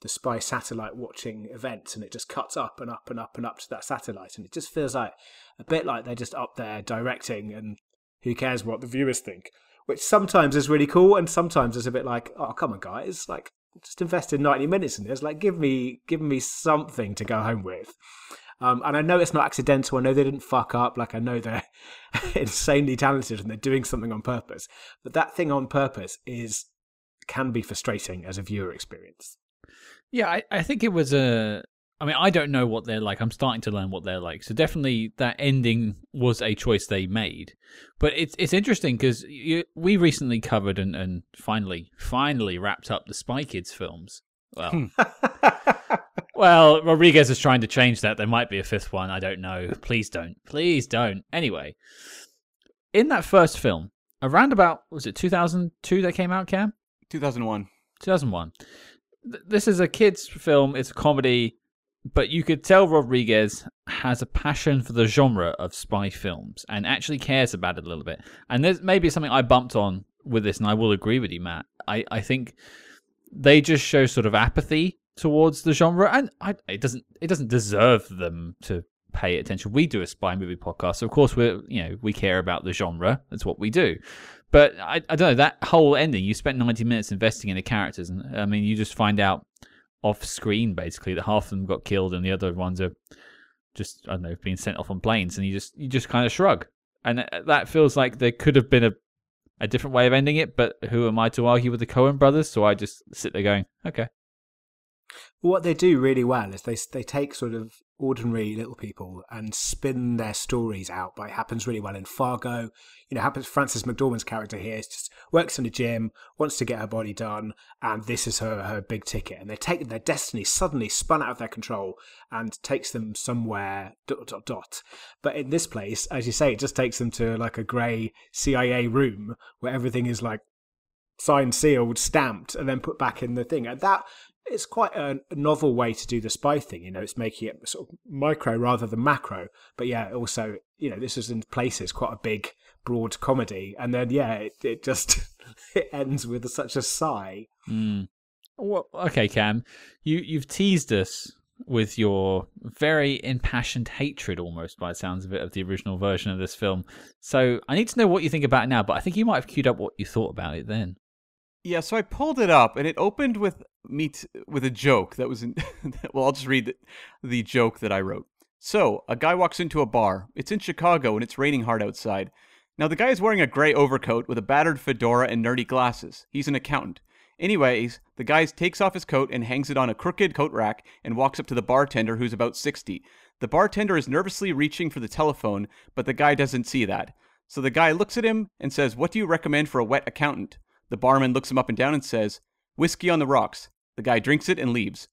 the spy satellite watching events, and it just cuts up and up and up and up to that satellite, and it just feels like a bit like they're just up there directing and who cares what the viewers think, which sometimes is really cool and sometimes is a bit like, oh, come on guys, like just invested ninety minutes in this, like give me give me something to go home with. Um, and I know it's not accidental. I know they didn't fuck up. Like I know they're insanely talented and they're doing something on purpose, but that thing on purpose is can be frustrating as a viewer experience. Yeah, I, I think it was a... I mean, I don't know what they're like. I'm starting to learn what they're like. So definitely that ending was a choice they made. But it's it's interesting because we recently covered and, and finally, finally wrapped up the Spy Kids films. Well, well, Rodriguez is trying to change that. There might be a fifth one. I don't know. Please don't. Please don't. Anyway, in that first film, around about, was it two thousand two that came out, Cam? two thousand one two thousand one This is a kids' film. It's a comedy, but you could tell Rodriguez has a passion for the genre of spy films and actually cares about it a little bit. And there's maybe something I bumped on with this, and I will agree with you, Matt. I, I think they just show sort of apathy towards the genre, and I, it doesn't it doesn't deserve them to pay attention. We do a spy movie podcast, so of course we're, you know, we care about the genre. That's what we do. But I, I don't know, that whole ending, you spent ninety minutes investing in the characters, and I mean, you just find out off screen basically that half of them got killed and the other ones are just, I don't know, being sent off on planes, and you just you just kind of shrug. And that feels like there could have been a, a different way of ending it, but who am I to argue with the Coen brothers? So I just sit there going, okay. What they do really well is they they take sort of ordinary little people and spin their stories out. But it happens really well in Fargo. You know, happens. Frances McDormand's character here is just works in a gym, wants to get her body done, and this is her her big ticket. And they take their destiny suddenly spun out of their control and takes them somewhere dot dot dot. But in this place, as you say, it just takes them to like a grey C I A room where everything is like signed, sealed, stamped, and then put back in the thing. And that. It's quite a novel way to do the spy thing, you know, it's making it sort of micro rather than macro. But yeah, also, you know, this is in places quite a big, broad comedy. And then, yeah, it, it just it ends with such a sigh. Mm. Well, okay, Cam, you, you've teased us with your very impassioned hatred, almost, by the sounds of it, of the original version of this film. So I need to know what you think about it now, but I think you might have queued up what you thought about it then. Yeah, so I pulled it up, and it opened with me t- with a joke that was in. Well, I'll just read the, the joke that I wrote. So, a guy walks into a bar. It's in Chicago, and it's raining hard outside. Now, the guy is wearing a gray overcoat with a battered fedora and nerdy glasses. He's an accountant. Anyways, the guy takes off his coat and hangs it on a crooked coat rack and walks up to the bartender, who's about sixty. The bartender is nervously reaching for the telephone, but the guy doesn't see that. So the guy looks at him and says, "What do you recommend for a wet accountant?" The barman looks him up and down and says, "Whiskey on the rocks." The guy drinks it and leaves.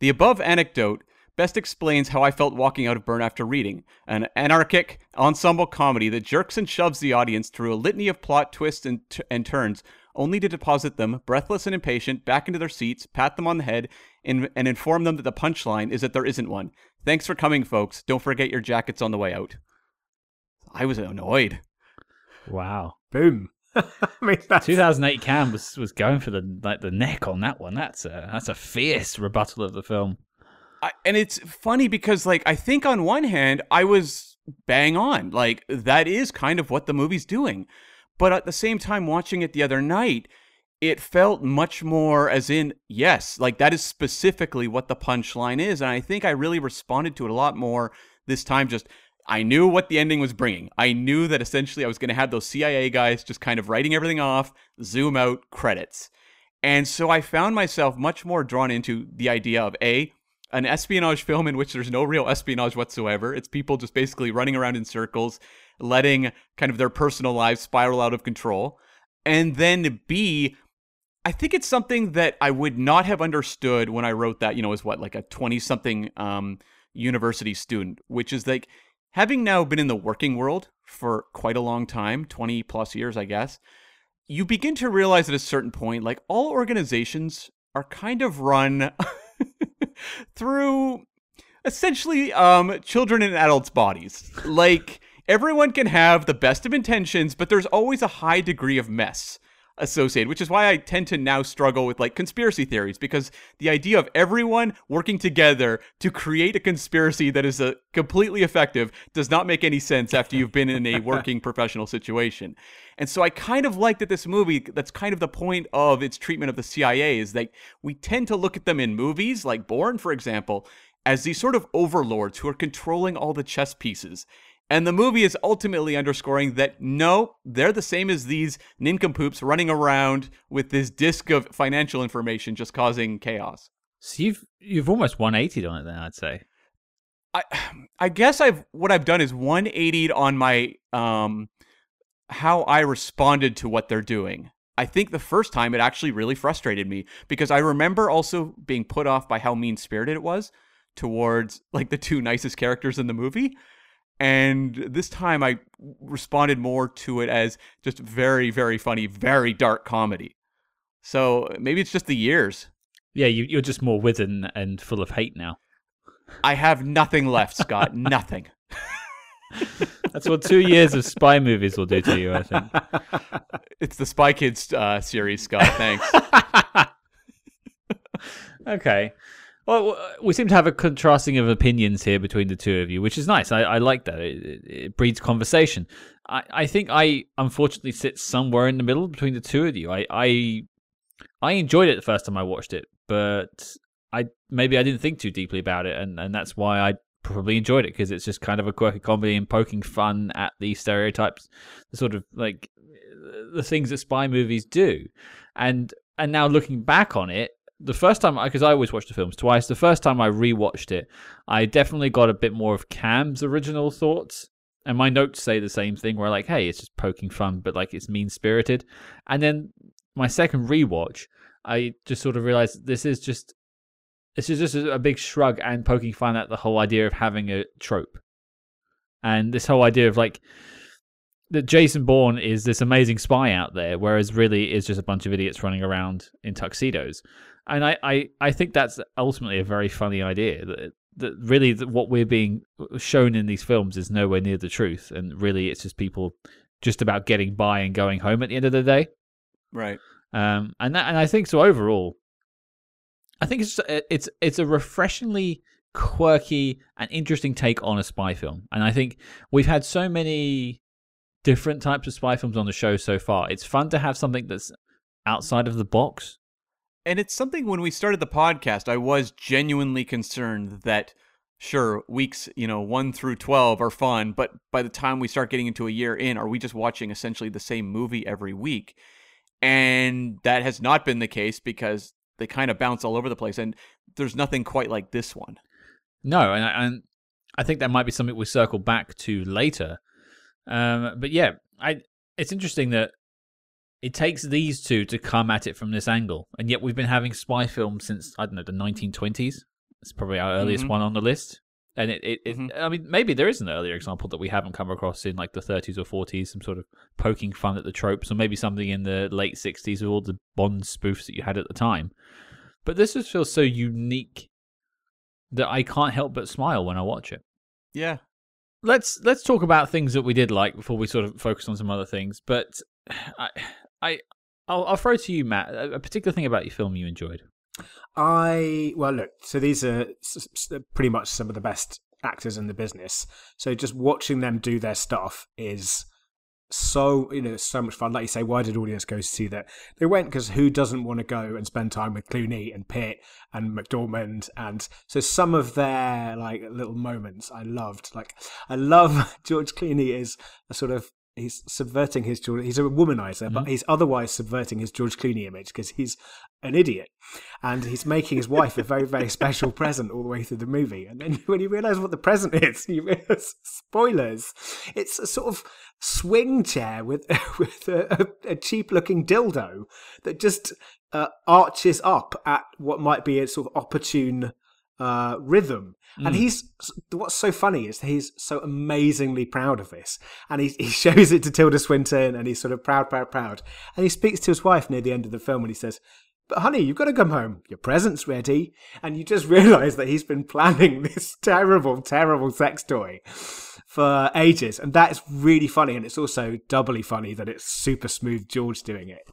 The above anecdote best explains how I felt walking out of Burn After Reading, an anarchic ensemble comedy that jerks and shoves the audience through a litany of plot twists and, t- and turns, only to deposit them, breathless and impatient, back into their seats, pat them on the head, and, and inform them that the punchline is that there isn't one. Thanks for coming, folks. Don't forget your jackets on the way out. I was annoyed. Wow. Boom. I mean, two thousand eight Cam was, was going for the like the neck on that one. That's a that's a fierce rebuttal of the film. I, and it's funny because like I think on one hand I was bang on. Like that is kind of what the movie's doing. But at the same time watching it the other night, it felt much more as in yes, like that is specifically what the punchline is, and I think I really responded to it a lot more this time. Just I knew what the ending was bringing. I knew that essentially I was going to have those C I A guys just kind of writing everything off, zoom out, credits. And so I found myself much more drawn into the idea of A, an espionage film in which there's no real espionage whatsoever. It's people just basically running around in circles, letting kind of their personal lives spiral out of control. And then B, I think it's something that I would not have understood when I wrote that, you know, as what, like a twenty-something um, university student, which is like, having now been in the working world for quite a long time, twenty plus years, I guess, you begin to realize at a certain point, like all organizations are kind of run through essentially um, children and adults' bodies. Like everyone can have the best of intentions, but there's always a high degree of mess associated, which is why I tend to now struggle with like conspiracy theories, because the idea of everyone working together to create a conspiracy that is uh, completely effective does not make any sense after you've been in a working professional situation. And so I kind of like that this movie, that's kind of the point of its treatment of the C I A, is that we tend to look at them in movies like Bourne, for example, as these sort of overlords who are controlling all the chess pieces. And the movie is ultimately underscoring that, no, they're the same as these nincompoops running around with this disc of financial information just causing chaos. So you've you've almost one eightied on it then, I'd say. I I guess I've what I've done is one eightied on my um how I responded to what they're doing. I think the first time it actually really frustrated me because I remember also being put off by how mean-spirited it was towards like the two nicest characters in the movie. And this time I responded more to it as just very, very funny, very dark comedy. So maybe it's just the years. Yeah, you, you're just more with and, and full of hate now. I have nothing left, Scott. Nothing. That's what two years of spy movies will do to you, I think. It's the Spy Kids uh, series, Scott. Thanks. Okay. Well, we seem to have a contrasting of opinions here between the two of you, which is nice. I, I like that. It, it breeds conversation. I, I think I unfortunately sit somewhere in the middle between the two of you. I, I I enjoyed it the first time I watched it, but I maybe I didn't think too deeply about it, and, and that's why I probably enjoyed it, because it's just kind of a quirky comedy and poking fun at the stereotypes, the sort of like the things that spy movies do. And and now looking back on it, the first time, because I always watch the films twice, the first time I rewatched it, I definitely got a bit more of Cam's original thoughts. And my notes say the same thing, where like, hey, it's just poking fun, but like it's mean-spirited. And then my second rewatch, I just sort of realized this is just, this is just a big shrug and poking fun at the whole idea of having a trope. And this whole idea of like, that Jason Bourne is this amazing spy out there, whereas really is just a bunch of idiots running around in tuxedos. And I, I, I think that's ultimately a very funny idea, that, that really that what we're being shown in these films is nowhere near the truth. And really it's just people just about getting by and going home at the end of the day. Right. Um, and that, and I think so overall, I think it's, it's, it's a refreshingly quirky and interesting take on a spy film. And I think we've had so many different types of spy films on the show so far. It's fun to have something that's outside of the box. And it's something, when we started the podcast, I was genuinely concerned that, sure, weeks, you know, one through twelve are fun, but by the time we start getting into a year in, are we just watching essentially the same movie every week? And that has not been the case, because they kind of bounce all over the place, and there's nothing quite like this one. No, and I, and I think that might be something we circle back to later. Um, but yeah, I it's interesting that it takes these two to come at it from this angle, and yet we've been having spy films since, I don't know, the nineteen twenties. It's probably our earliest mm-hmm. one on the list. And it, it, it mm-hmm. I mean, maybe there is an earlier example that we haven't come across in like the thirties or forties, some sort of poking fun at the tropes, or maybe something in the late sixties with all the Bond spoofs that you had at the time. But this just feels so unique that I can't help but smile when I watch it. Yeah. Let's let's talk about things that we did like before we sort of focus on some other things. But I, I, I'll, I'll throw to you, Matt, a particular thing about your film you enjoyed. I, well, look, so these are pretty much some of the best actors in the business. So just watching them do their stuff is so, you know, so much fun. Like you say, why did audience go to see that? They went because who doesn't want to go and spend time with Clooney and Pitt and McDormand? And so some of their like little moments I loved. Like I love George Clooney is a sort of, he's subverting his George. He's a womanizer, mm-hmm. but he's otherwise subverting his George Clooney image because he's an idiot, and he's making his wife a very, very special present all the way through the movie. And then when you realise what the present is, you realise, spoilers, it's a sort of swing chair with with a, a cheap-looking dildo that just uh, arches up at what might be a sort of opportune uh, rhythm. And he's, what's so funny is he's so amazingly proud of this. And he, he shows it to Tilda Swinton, and he's sort of proud, proud, proud. And he speaks to his wife near the end of the film, and he says, but honey, you've got to come home. Your present's ready. And you just realise that he's been planning this terrible, terrible sex toy for ages. And that's really funny. And it's also doubly funny that it's super smooth George doing it.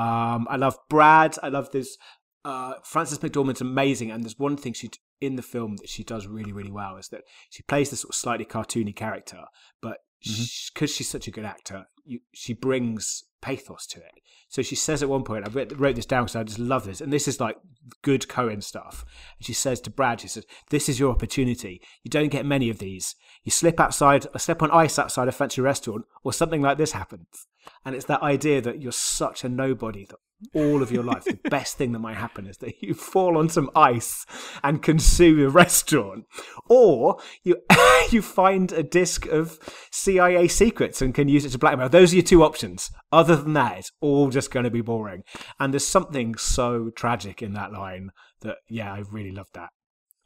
Um, I love Brad. I love this. Uh, Frances McDormand's amazing. And there's one thing she d- in the film that she does really, really well is that she plays this sort of slightly cartoony character, but because mm-hmm. she, she's such a good actor, you, she brings pathos to it. So she says at one point, I wrote, wrote this down because I just love this. And this is like good Coen stuff. And she says to Brad, she says, this is your opportunity. You don't get many of these. You slip outside, or slip on ice outside a fancy restaurant, or something like this happens. And it's that idea that you're such a nobody that all of your life, the best thing that might happen is that you fall on some ice and consume a restaurant, or you you find a disc of C I A secrets and can use it to blackmail. Those are your two options. Other than that, it's all just going to be boring. And there's something so tragic in that line that, yeah, I really loved that.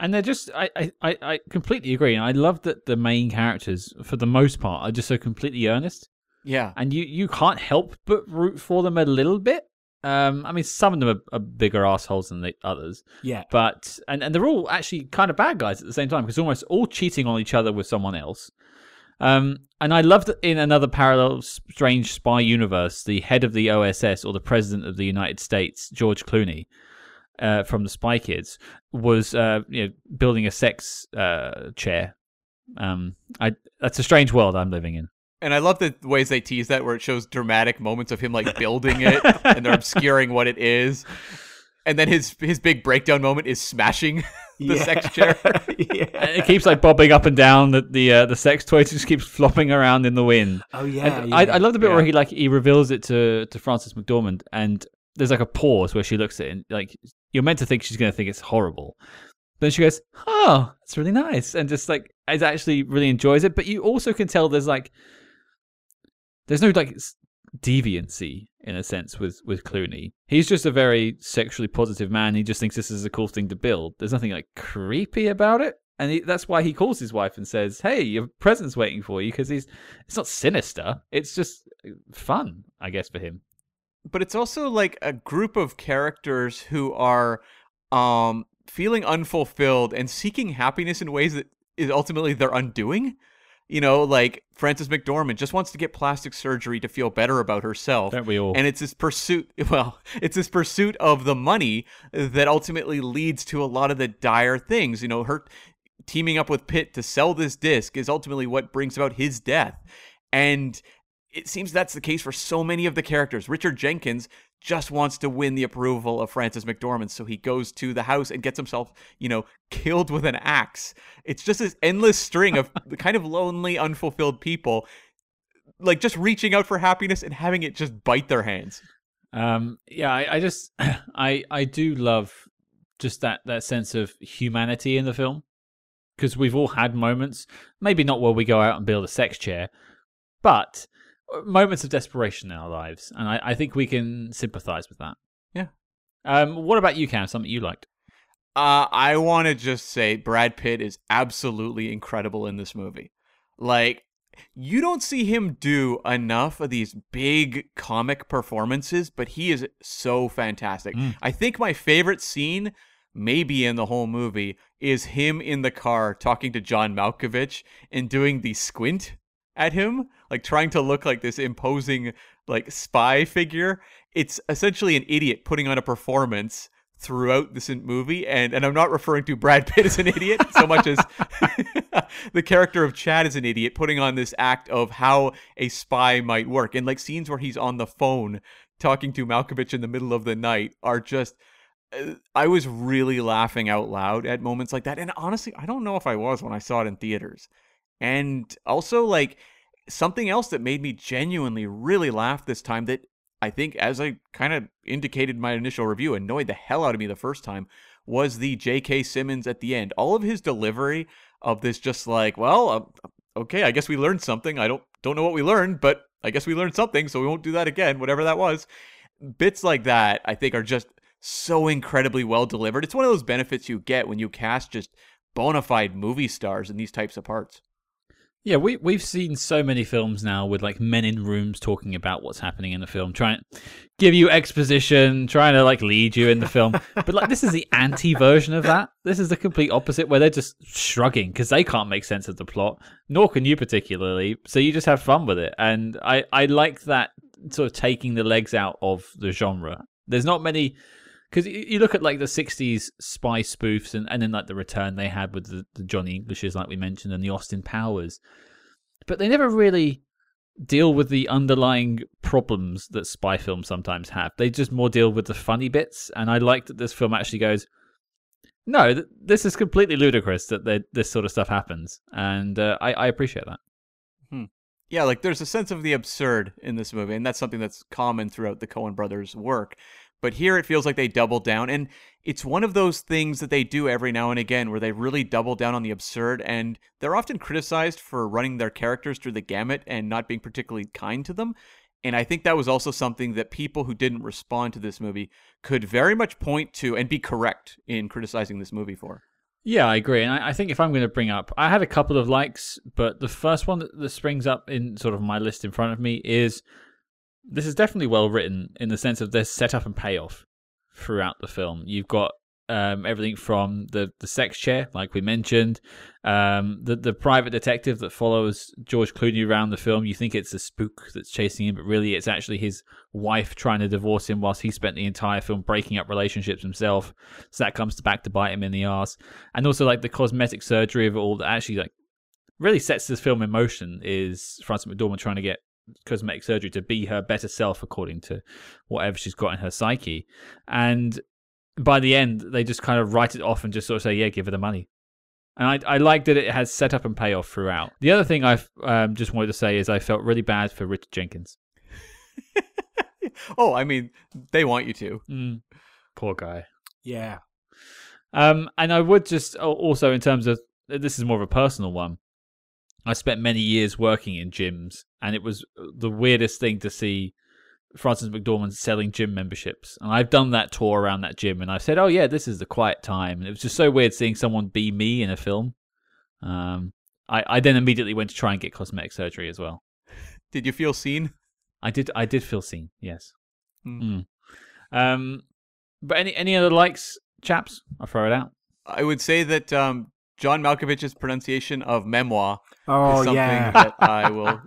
And they're just, I, I, I completely agree. And I love that the main characters, for the most part, are just so completely earnest. Yeah. And you, you can't help but root for them a little bit. Um, I mean, some of them are, are bigger assholes than the others. Yeah. But and, and they're all actually kind of bad guys at the same time, because almost all cheating on each other with someone else. Um, and I love that in another parallel strange spy universe, the head of the O S S, or the president of the United States, George Clooney, uh, from the Spy Kids was uh, you know, building a sex uh, chair. Um, I that's a strange world I'm living in. And I love the ways they tease that, where it shows dramatic moments of him like building it and they're obscuring what it is. And then his his big breakdown moment is smashing the yeah. sex chair. yeah. And it keeps like bobbing up and down. The the, uh, the sex toy just keeps flopping around in the wind. Oh yeah, yeah. I, I love the bit yeah. where he like he reveals it to to Frances McDormand, and there's like a pause where she looks at it and like you're meant to think she's going to think it's horrible. Then she goes, "Oh, that's really nice," and just like it actually really enjoys it. But you also can tell there's like there's no like deviancy in a sense with with Clooney. He's just a very sexually positive man. He just thinks this is a cool thing to build. There's nothing like creepy about it, and he, that's why he calls his wife and says, "Hey, your present's waiting for you," because he's it's not sinister. It's just fun, I guess, for him. But it's also like a group of characters who are um feeling unfulfilled and seeking happiness in ways that is ultimately their undoing. You know, like Frances McDormand just wants to get plastic surgery to feel better about herself. Don't we all? And it's this pursuit, well, it's this pursuit of the money that ultimately leads to a lot of the dire things. You know, her teaming up with Pitt to sell this disc is ultimately what brings about his death. And it seems that's the case for so many of the characters. Richard Jenkins just wants to win the approval of Frances McDormand, so he goes to the house and gets himself, you know, killed with an axe. It's just this endless string of the kind of lonely, unfulfilled people, like just reaching out for happiness and having it just bite their hands. Um, yeah, I, I just, I, I do love just that that sense of humanity in the film, because we've all had moments, maybe not where we go out and build a sex chair, but moments of desperation in our lives, and I, I think we can sympathize with that. Yeah. Um, what about you, Cam? Something you liked? Uh, I want to just say Brad Pitt is absolutely incredible in this movie. Like, you don't see him do enough of these big comic performances, but he is so fantastic. Mm. I think my favorite scene, maybe in the whole movie, is him in the car talking to John Malkovich and doing the squint at him, like trying to look like this imposing like spy figure. It's essentially an idiot putting on a performance throughout this movie, and and I'm not referring to Brad Pitt as an idiot so much as the character of Chad is an idiot putting on this act of how a spy might work. And like scenes where he's on the phone talking to Malkovich in the middle of the night are just, I was really laughing out loud at moments like that. And honestly, I don't know if I was when I saw it in theaters. And also, like, something else that made me genuinely really laugh this time that I think, as I kind of indicated in my initial review, annoyed the hell out of me the first time, was the J K Simmons at the end. All of his delivery of this just like, well, okay, I guess we learned something. I don't don't know what we learned, but I guess we learned something, so we won't do that again, whatever that was. Bits like that, I think, are just so incredibly well delivered. It's one of those benefits you get when you cast just bona fide movie stars in these types of parts. Yeah, we we've seen so many films now with like men in rooms talking about what's happening in the film, trying to give you exposition, trying to like lead you in the film. But like this is the anti version of that. This is the complete opposite, where they're just shrugging because they can't make sense of the plot, nor can you particularly. So you just have fun with it, and I I like that sort of taking the legs out of the genre. There's not many. Because you look at like the sixties spy spoofs, and, and then like the return they had with the, the Johnny Englishes, like we mentioned, and the Austin Powers, but they never really deal with the underlying problems that spy films sometimes have. They just more deal with the funny bits, and I like that this film actually goes, no, th- this is completely ludicrous that this sort of stuff happens, and uh, I, I appreciate that. Hmm. Yeah, like there's a sense of the absurd in this movie, and that's something that's common throughout the Coen brothers' work. But here it feels like they double down, and it's one of those things that they do every now and again where they really double down on the absurd, and they're often criticized for running their characters through the gamut and not being particularly kind to them. And I think that was also something that people who didn't respond to this movie could very much point to and be correct in criticizing this movie for. Yeah, I agree. And I, I think if I'm going to bring up, I had a couple of likes, but the first one that, that springs up in sort of my list in front of me is... This is definitely well written in the sense of there's setup and payoff throughout the film. You've got um, everything from the, the sex chair, like we mentioned, um, the, the private detective that follows George Clooney around the film. You think it's a spook that's chasing him, but really it's actually his wife trying to divorce him whilst he spent the entire film breaking up relationships himself. So that comes to back to bite him in the arse. And also like the cosmetic surgery of it all that actually like really sets this film in motion is Frances McDormand trying to get cosmetic surgery to be her better self according to whatever she's got in her psyche. And by the end they just kind of write it off and just sort of say, yeah, give her the money. And I, I like that it has set up and payoff throughout. The other thing I've um, just wanted to say is I felt really bad for Richard Jenkins. Oh, I mean, they want you to. Mm, poor guy. Yeah. Um, and I would just also, in terms of, this is more of a personal one, I spent many years working in gyms, and it was the weirdest thing to see Frances McDormand selling gym memberships. And I've done that tour around that gym, and I've said, oh, yeah, this is the quiet time. And it was just so weird seeing someone be me in a film. Um, I, I then immediately went to try and get cosmetic surgery as well. Did you feel seen? I did I did feel seen, yes. Mm. Mm. Um, but any, any other likes, chaps? I'll throw it out. I would say that... Um... John Malkovich's pronunciation of memoir oh, is something yeah. that I will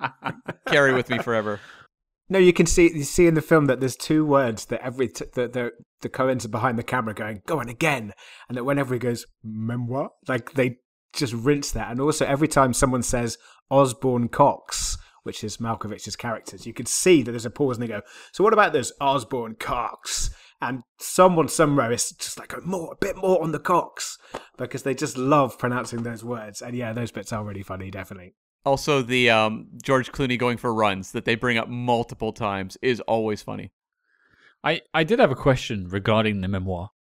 carry with me forever. No, you can see you see in the film that there's two words that every t- that the the Coens are behind the camera going, go on again, and that whenever he goes memoir, like they just rinse that. And also every time someone says Osborne Cox, which is Malkovich's characters, you can see that there's a pause and they go, so what about this Osborne Cox? And someone somewhere is just like a more, a bit more on the Cox, because they just love pronouncing those words. And yeah, those bits are really funny, definitely. Also, the um, George Clooney going for runs that they bring up multiple times is always funny. I, I did have a question regarding the memoir.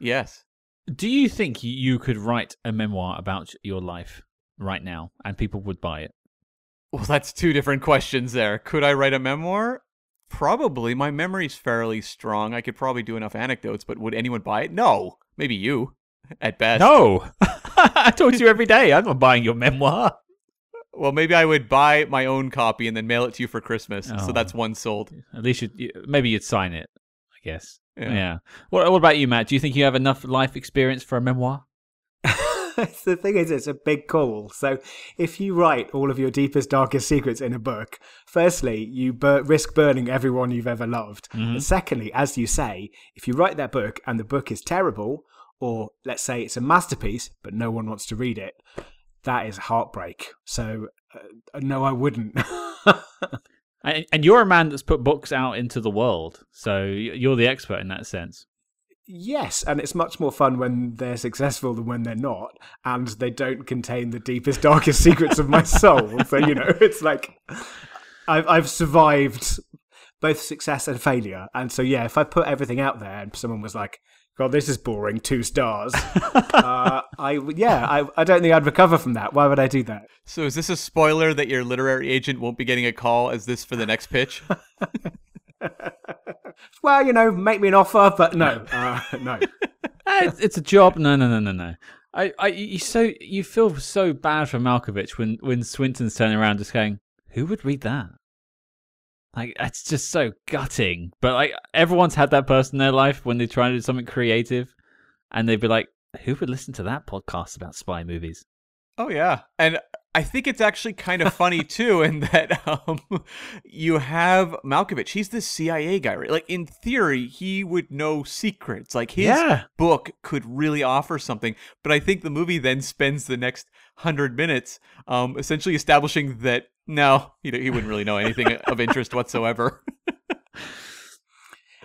Yes. Do you think you could write a memoir about your life right now and people would buy it? Well, that's two different questions there. Could I write a memoir? Probably. My memory's fairly strong. I could probably do enough anecdotes, but would anyone buy it? No. Maybe you, at best. No. I talk to you every day. I'm not buying your memoir. Well, maybe I would buy my own copy and then mail it to you for Christmas. Oh. So that's one sold. At least you'd, maybe you'd sign it, I guess. Yeah. yeah. What, what about you, Matt? Do you think you have enough life experience for a memoir? The thing is, it's a big call. So if you write all of your deepest, darkest secrets in a book, firstly, you bur- risk burning everyone you've ever loved. Mm-hmm. And secondly, as you say, if you write that book and the book is terrible, or let's say it's a masterpiece, but no one wants to read it, that is heartbreak. So uh, no, I wouldn't. and, and you're a man that's put books out into the world. So you're the expert in that sense. Yes, and it's much more fun when they're successful than when they're not, and they don't contain the deepest, darkest secrets of my soul. So, you know, it's like I've, I've survived both success and failure. And so, yeah, if I put everything out there and someone was like, God, this is boring, two stars, uh, I yeah, I, I don't think I'd recover from that. Why would I do that? So is this a spoiler that your literary agent won't be getting a call as this for the next pitch? Well, you know, make me an offer, but no, uh, no. It's a job. No, no, no, no, no. I, I, you so you feel so bad for Malkovich when when Swinton's turning around, just going, "Who would read that?" Like, that's just so gutting. But like, everyone's had that person in their life when they try to do something creative, and they'd be like, "Who would listen to that podcast about spy movies?" Oh yeah, and I think it's actually kind of funny too, in that um, you have Malkovich. He's the C I A guy, right? Like, in theory, he would know secrets. Like, his yeah. book could really offer something. But I think the movie then spends the next hundred minutes um, essentially establishing that no, he, he wouldn't really know anything of interest whatsoever.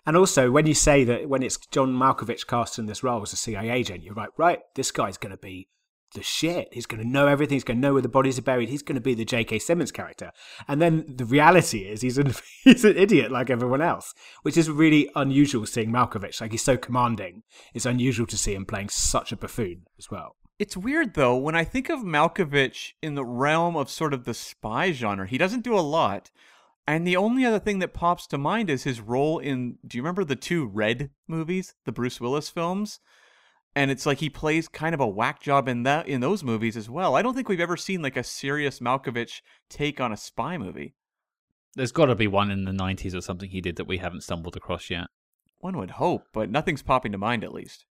And also, when you say that when it's John Malkovich cast in this role as a C I A agent, you're like, right, this guy's going to be the shit. He's going to know everything. He's going to know where the bodies are buried. He's going to be the J K Simmons character. And then the reality is he's an, he's an idiot like everyone else, which is really unusual seeing Malkovich. Like, he's so commanding. It's unusual to see him playing such a buffoon as well. It's weird, though, when I think of Malkovich in the realm of sort of the spy genre, he doesn't do a lot. And the only other thing that pops to mind is his role in, do you remember the two Red movies, the Bruce Willis films? And it's like he plays kind of a whack job in that in those movies as well. I don't think we've ever seen like a serious Malkovich take on a spy movie. There's got to be one in the nineties or something he did that we haven't stumbled across yet. One would hope, but nothing's popping to mind at least.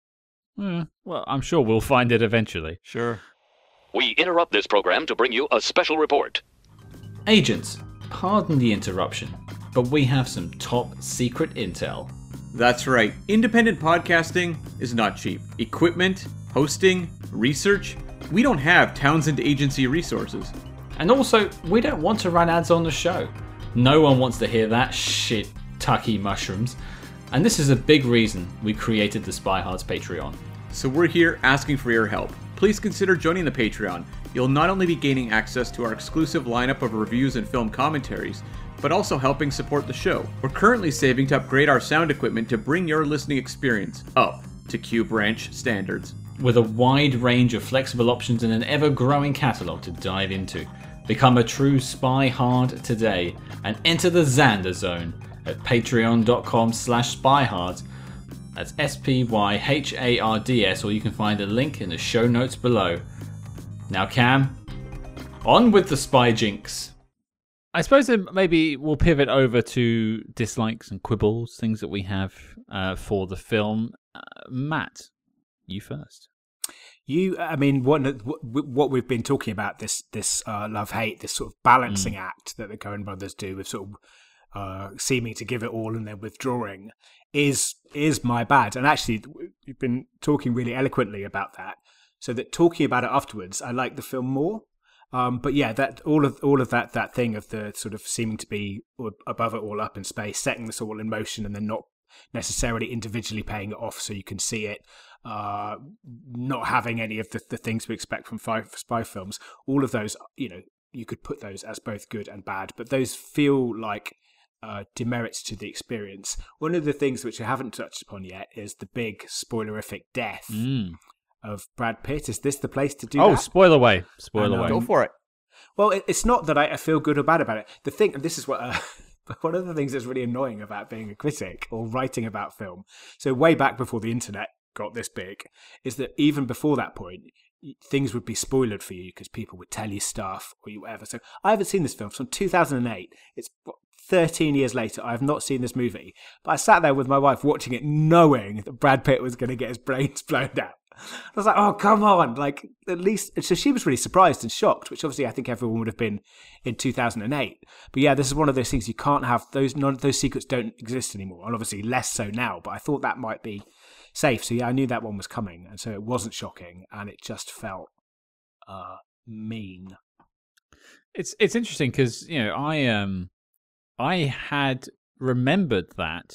Mm, well, I'm sure we'll find it eventually. Sure. We interrupt this program to bring you a special report. Agents, pardon the interruption, but we have some top secret intel. That's right. Independent podcasting is not cheap. Equipment, hosting, research. We don't have Townsend Agency resources. And also, we don't want to run ads on the show. No one wants to hear that shit, Tucky Mushrooms. And this is a big reason we created the Spy Hards Patreon. So we're here asking for your help. Please consider joining the Patreon. You'll not only be gaining access to our exclusive lineup of reviews and film commentaries, but also helping support the show. We're currently saving to upgrade our sound equipment to bring your listening experience up to Q Branch standards. With a wide range of flexible options and an ever-growing catalogue to dive into. Become a true Spy Hard today and enter the Xander Zone at patreon.com slash spyhards. That's S P Y H A R D S, or you can find a link in the show notes below. Now Cam, on with the Spy Jinx. I suppose then maybe we'll pivot over to dislikes and quibbles, things that we have uh, for the film. Uh, Matt, you first. You, I mean, what what we've been talking about, this this uh, love-hate, this sort of balancing mm. act that the Coen brothers do with sort of uh, seeming to give it all and then withdrawing, is is my bad. And actually, you've been talking really eloquently about that, so that talking about it afterwards, I like the film more. Um, but yeah, that all of all of that that thing of the sort of seeming to be above it all, up in space, setting this all in motion, and then not necessarily individually paying it off so you can see it, uh, not having any of the, the things we expect from spy films. All of those, you know, you could put those as both good and bad, but those feel like uh, demerits to the experience. One of the things which I haven't touched upon yet is the big spoilerific death. Mm. Of Brad Pitt. Is this the place to do oh, that? Oh, spoil away. Spoil away. Go for it. Well, it, it's not that I, I feel good or bad about it. The thing, and this is what uh, one of the things that's really annoying about being a critic or writing about film, so way back before the internet got this big, is that even before that point, things would be spoiled for you because people would tell you stuff or you whatever. So I haven't seen this film. It's from two thousand eight. It's what, thirteen years later. I've not seen this movie. But I sat there with my wife watching it knowing that Brad Pitt was going to get his brains blown out. I was like, oh, come on, like, at least... So she was really surprised and shocked, which obviously I think everyone would have been in two thousand eight. But yeah, this is one of those things you can't have. Those none of those secrets don't exist anymore, and obviously less so now, but I thought that might be safe. So yeah, I knew that one was coming, and so it wasn't shocking, and it just felt uh, mean. It's it's interesting because, you know, I um I had remembered that,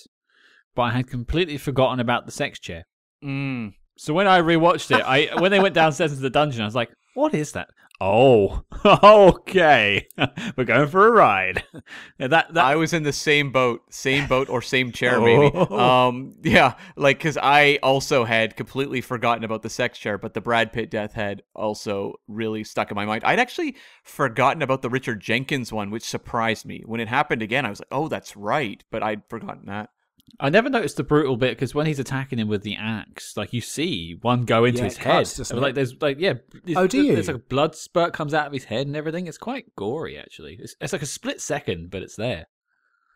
but I had completely forgotten about the sex chair. Mm. So when I rewatched it, I when they went downstairs into the dungeon, I was like, "What is that?" Oh, okay, we're going for a ride. Yeah, that, that I was in the same boat, same boat or same chair, oh. maybe. Um, yeah, like because I also had completely forgotten about the sex chair, but the Brad Pitt death had also really stuck in my mind. I'd actually forgotten about the Richard Jenkins one, which surprised me when it happened again. I was like, "Oh, that's right," but I'd forgotten that. I never noticed the brutal bit because when he's attacking him with the axe, like you see one go into yeah, his head. Cuts, like there's like yeah, oh, do you? There's like a blood spurt comes out of his head and everything. It's quite gory actually. It's, it's like a split second, but it's there.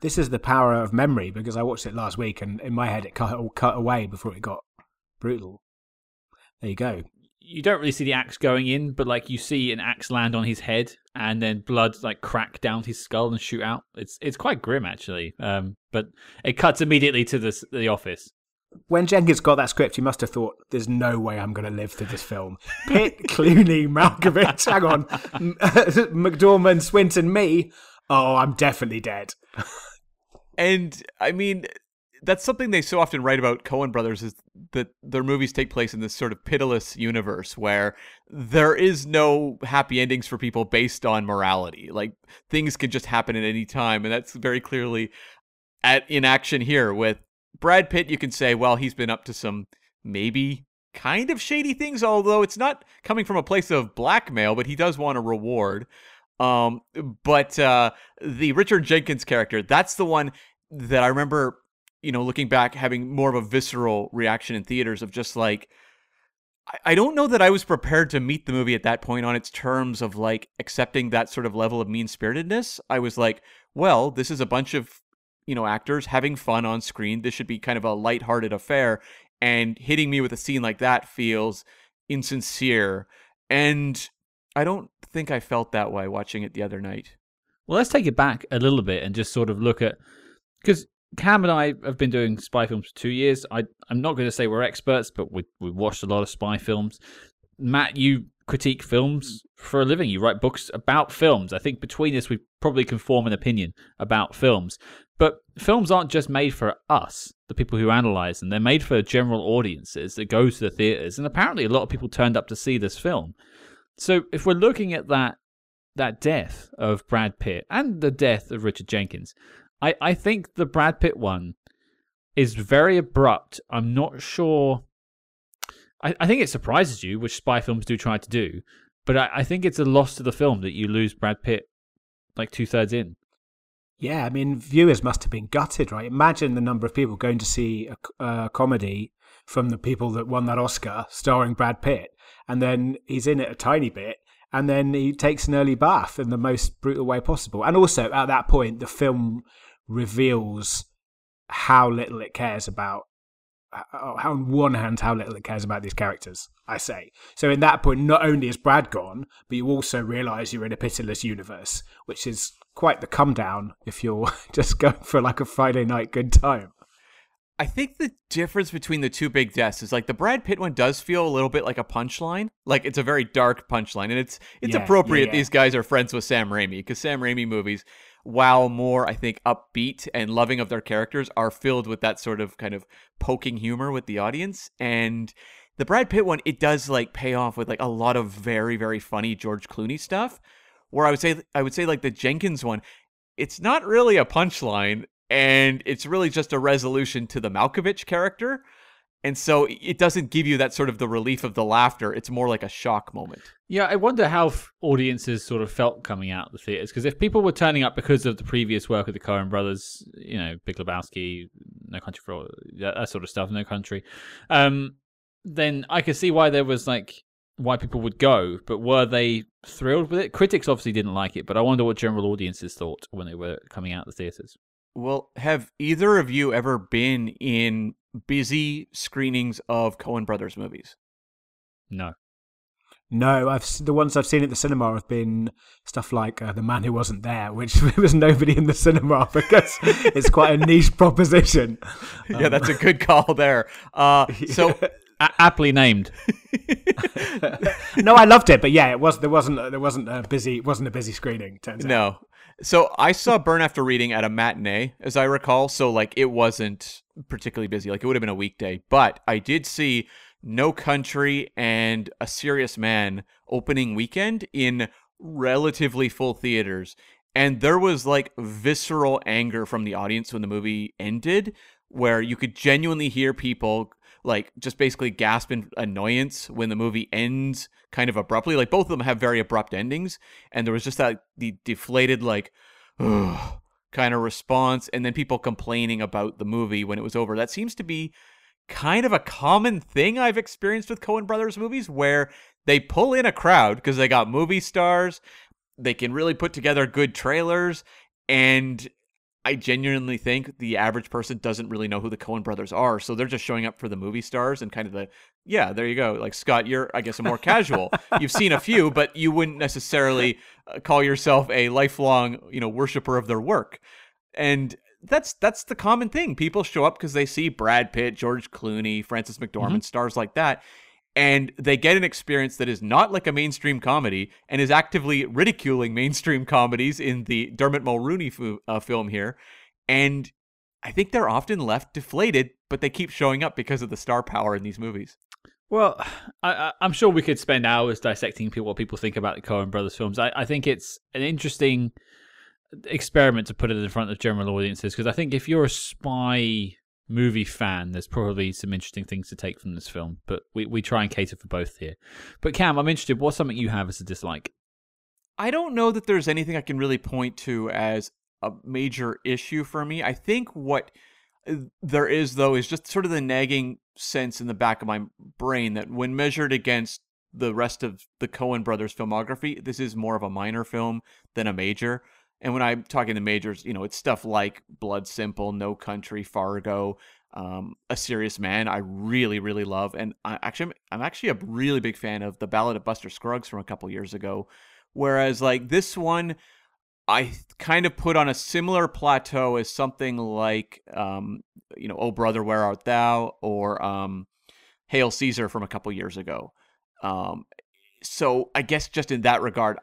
This is the power of memory because I watched it last week and in my head it cut, all cut away before it got brutal. There you go. You don't really see the axe going in, but like you see an axe land on his head and then blood like crack down his skull and shoot out. It's it's quite grim actually. Um, but it cuts immediately to the the office. When Jenkins got that script, he must have thought, "There's no way I'm going to live through this film." Pitt, Clooney, Malkovich, hang on, McDormand, Swinton, me. Oh, I'm definitely dead. And I mean. That's something they so often write about Coen Brothers is that their movies take place in this sort of pitiless universe where there is no happy endings for people based on morality. Like things can just happen at any time. And that's very clearly at in action here with Brad Pitt. You can say, well, he's been up to some maybe kind of shady things, although it's not coming from a place of blackmail, but he does want a reward. Um, but uh, the Richard Jenkins character, that's the one that I remember, you know, looking back, having more of a visceral reaction in theaters of just like, I don't know that I was prepared to meet the movie at that point on its terms of like accepting that sort of level of mean-spiritedness. I was like, well, this is a bunch of, you know, actors having fun on screen. This should be kind of a lighthearted affair. and hitting me with a scene like that feels insincere. And I don't think I felt that way watching it the other night. Well, let's take it back a little bit and just sort of look at, because Cam and I have been doing spy films for two years. I, I'm not going to say we're experts, but we, we've watched a lot of spy films. Matt, you critique films for a living. You write books about films. I think between us, we probably can form an opinion about films. But films aren't just made for us, the people who analyze them. They're made for general audiences that go to the theaters. And apparently a lot of people turned up to see this film. So if we're looking at that that death of Brad Pitt and the death of Richard Jenkins, I, I think the Brad Pitt one is very abrupt. I'm not sure. I, I think it surprises you, which spy films do try to do. But I, I think it's a loss to the film that you lose Brad Pitt like two-thirds in. Yeah, I mean, viewers must have been gutted, right? Imagine the number of people going to see a uh, comedy from the people that won that Oscar starring Brad Pitt, and then he's in it a tiny bit, and then he takes an early bath in the most brutal way possible. And also, at that point, the film reveals how little it cares about, how, on one hand, how little it cares about these characters, I say. So in that point, not only is Brad gone, but you also realise you're in a pitiless universe, which is quite the come down if you're just going for like a Friday night good time. I think the difference between the two big deaths is like the Brad Pitt one does feel a little bit like a punchline. Like it's a very dark punchline, and it's it's yeah, appropriate yeah, yeah. These guys are friends with Sam Raimi, because Sam Raimi movies, while more, I think, upbeat and loving of their characters, are filled with that sort of kind of poking humor with the audience. And the Brad Pitt one, it does like pay off with like a lot of very, very funny George Clooney stuff. Where I would say I would say like the Jenkins one, it's not really a punchline. And it's really just a resolution to the Malkovich character. And so it doesn't give you that sort of the relief of the laughter. It's more like a shock moment. Yeah, I wonder how audiences sort of felt coming out of the theaters. Because if people were turning up because of the previous work of the Coen brothers, you know, Big Lebowski, No Country for Old, that sort of stuff, No Country, um, then I could see why there was like, why people would go. But were they thrilled with it? Critics obviously didn't like it, but I wonder what general audiences thought when they were coming out of the theaters. Well, have either of you ever been in busy screenings of Coen Brothers movies? No. No, I've the ones I've seen at the cinema have been stuff like uh, The Man Who Wasn't There, which there was nobody in the cinema because it's quite a niche proposition. Um, yeah, that's a good call there. Uh, so a- aptly named. No, I loved it, but yeah, it was there wasn't there wasn't a busy wasn't a busy screening. Turns out. No. So I saw Burn After Reading at a matinee, as I recall. So like it wasn't particularly busy. Like it would have been a weekday. But I did see No Country and A Serious Man opening weekend in relatively full theaters. And there was like visceral anger from the audience when the movie ended, where you could genuinely hear people like just basically gasp in annoyance when the movie ends kind of abruptly. Like both of them have very abrupt endings, and there was just that the deflated like ugh, kind of response, and then people complaining about the movie when it was over. That seems to be kind of a common thing I've experienced with Coen Brothers movies, where they pull in a crowd because they got movie stars, they can really put together good trailers, and I genuinely think the average person doesn't really know who the Coen brothers are. So they're just showing up for the movie stars and kind of the, yeah, there you go. Like, Scott, you're, I guess, a more casual. You've seen a few, but you wouldn't necessarily call yourself a lifelong, you know, worshiper of their work. And that's that's the common thing. People show up because they see Brad Pitt, George Clooney, Frances McDormand, mm-hmm. stars like that. And they get an experience that is not like a mainstream comedy and is actively ridiculing mainstream comedies in the Dermot Mulroney f- uh, film here. And I think they're often left deflated, but they keep showing up because of the star power in these movies. Well, I, I'm sure we could spend hours dissecting people, what people think about the Coen Brothers films. I, I think it's an interesting experiment to put it in front of general audiences, because I think if you're a spy movie fan, there's probably some interesting things to take from this film, but we, we try and cater for both here. But Cam, I'm interested, what's something you have as a dislike? I don't know that there's anything I can really point to as a major issue for me. I think what there is, though, is just sort of the nagging sense in the back of my brain that when measured against the rest of the Coen brothers filmography, this is more of a minor film than a major. And when I'm talking to majors, you know, it's stuff like Blood Simple, No Country, Fargo, um, A Serious Man. I really, really love, and I actually, I'm actually a really big fan of The Ballad of Buster Scruggs from a couple years ago. Whereas, like this one, I kind of put on a similar plateau as something like, um, you know, Oh, Brother, Where Art Thou? Or um, Hail Caesar from a couple years ago. Um, so I guess just in that regard,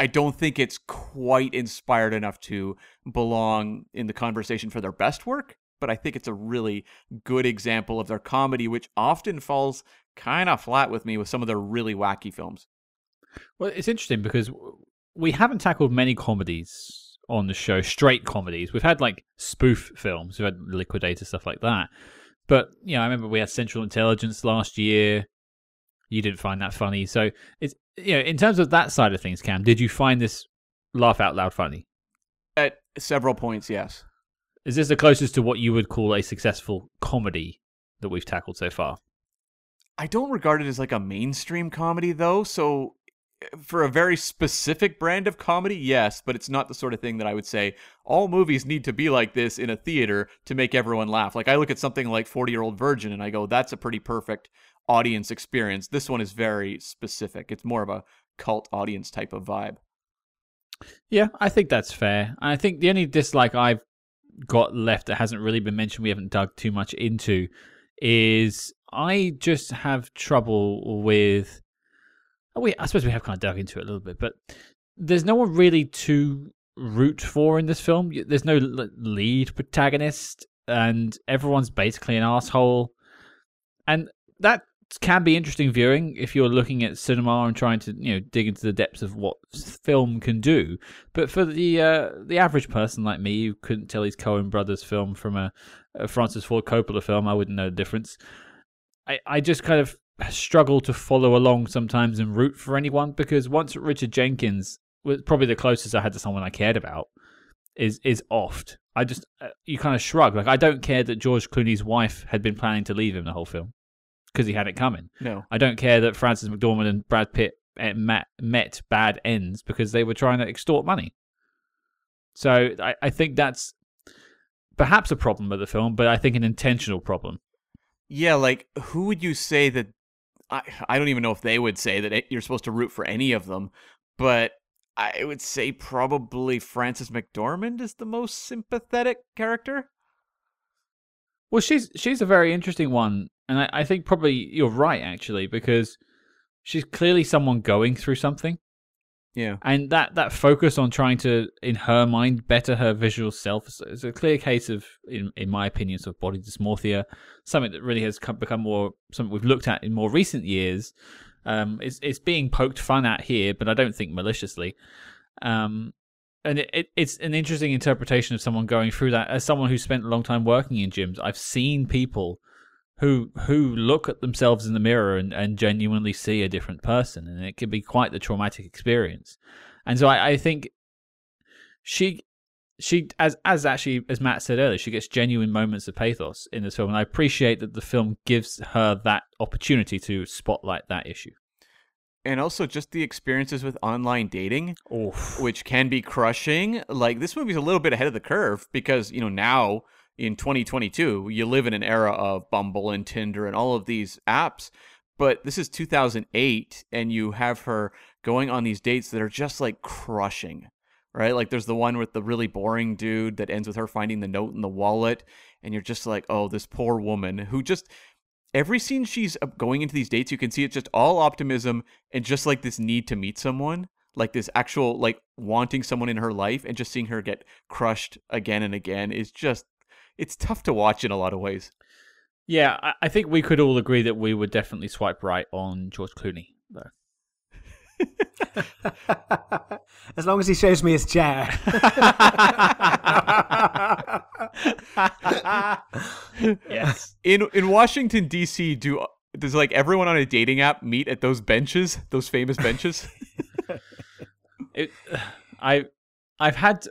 I don't think it's quite inspired enough to belong in the conversation for their best work, but I think it's a really good example of their comedy, which often falls kind of flat with me with some of their really wacky films. Well, it's interesting because we haven't tackled many comedies on the show, straight comedies. We've had like spoof films, we've had Liquidator, stuff like that. But, you know, I remember we had Central Intelligence last year. You didn't find that funny. So, it's, you know, in terms of that side of things, Cam, did you find this laugh out loud funny? At several points, yes. Is this the closest to what you would call a successful comedy that we've tackled so far? I don't regard it as like a mainstream comedy, though. So, for a very specific brand of comedy, yes, but it's not the sort of thing that I would say all movies need to be like this in a theater to make everyone laugh. Like, I look at something like forty-year-old Virgin and I go, that's a pretty perfect audience experience. This one is very specific. It's more of a cult audience type of vibe. Yeah, I think that's fair. I think the only dislike I've got left that hasn't really been mentioned, we haven't dug too much into, is I just have trouble with... We, I suppose we have kind of dug into it a little bit, but there's no one really to root for in this film. There's no lead protagonist, and everyone's basically an asshole. And that can be interesting viewing if you're looking at cinema and trying to, you know, dig into the depths of what film can do. But for the uh, the average person like me who couldn't tell his Coen Brothers film from a, a Francis Ford Coppola film, I wouldn't know the difference. I, I just kind of struggle to follow along sometimes and root for anyone, because once Richard Jenkins was probably the closest I had to someone I cared about is is Oft. I just, you kind of shrug. Like, I don't care that George Clooney's wife had been planning to leave him the whole film because he had it coming. No, I don't care that Frances McDormand and Brad Pitt met bad ends because they were trying to extort money. So I, I think that's perhaps a problem with the film, but I think an intentional problem. Yeah, like, who would you say that I, I don't even know if they would say that it, you're supposed to root for any of them, but I would say probably Frances McDormand is the most sympathetic character. Well, she's she's a very interesting one, and I, I think probably you're right, actually, because she's clearly someone going through something. Yeah. And that, that focus on trying to, in her mind, better her visual self is a clear case of, in in my opinion, sort of body dysmorphia, something that really has come, become more, something we've looked at in more recent years. Um, it's, it's being poked fun at here, but I don't think maliciously. Um, and it, it, it's an interesting interpretation of someone going through that. As someone who spent a long time working in gyms, I've seen people who who look at themselves in the mirror and, and genuinely see a different person, and it can be quite the traumatic experience. And so I, I think she she as as actually as Matt said earlier, she gets genuine moments of pathos in this film, and I appreciate that the film gives her that opportunity to spotlight that issue. And also just the experiences with online dating, oof, which can be crushing. Like, this movie's a little bit ahead of the curve because, you know, now in twenty twenty-two, you live in an era of Bumble and Tinder and all of these apps, but this is two thousand eight, and you have her going on these dates that are just, like, crushing, right? Like, there's the one with the really boring dude that ends with her finding the note in the wallet, and you're just like, oh, this poor woman who just... Every scene she's going into these dates, you can see it's just all optimism and just, like, this need to meet someone, like this actual, like, wanting someone in her life, and just seeing her get crushed again and again is just... It's tough to watch in a lot of ways. Yeah, I think we could all agree that we would definitely swipe right on George Clooney, though. As long as he shows me his chair. Yes. In in Washington D C, do does like everyone on a dating app meet at those benches, those famous benches? it, I. I've had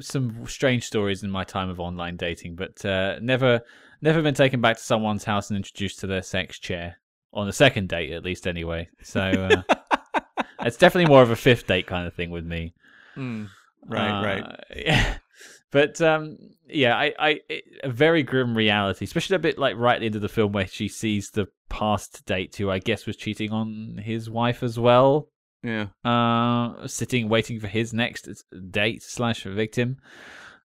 some strange stories in my time of online dating, but uh, never never been taken back to someone's house and introduced to their sex chair. On a second date, at least, anyway. So uh, it's definitely more of a fifth date kind of thing with me. Mm. Right, uh, right. Yeah. But um, yeah, I, I, a very grim reality, especially a bit like right at the end of the film where she sees the past date who I guess was cheating on his wife as well. Yeah. Uh, sitting, waiting for his next date slash victim.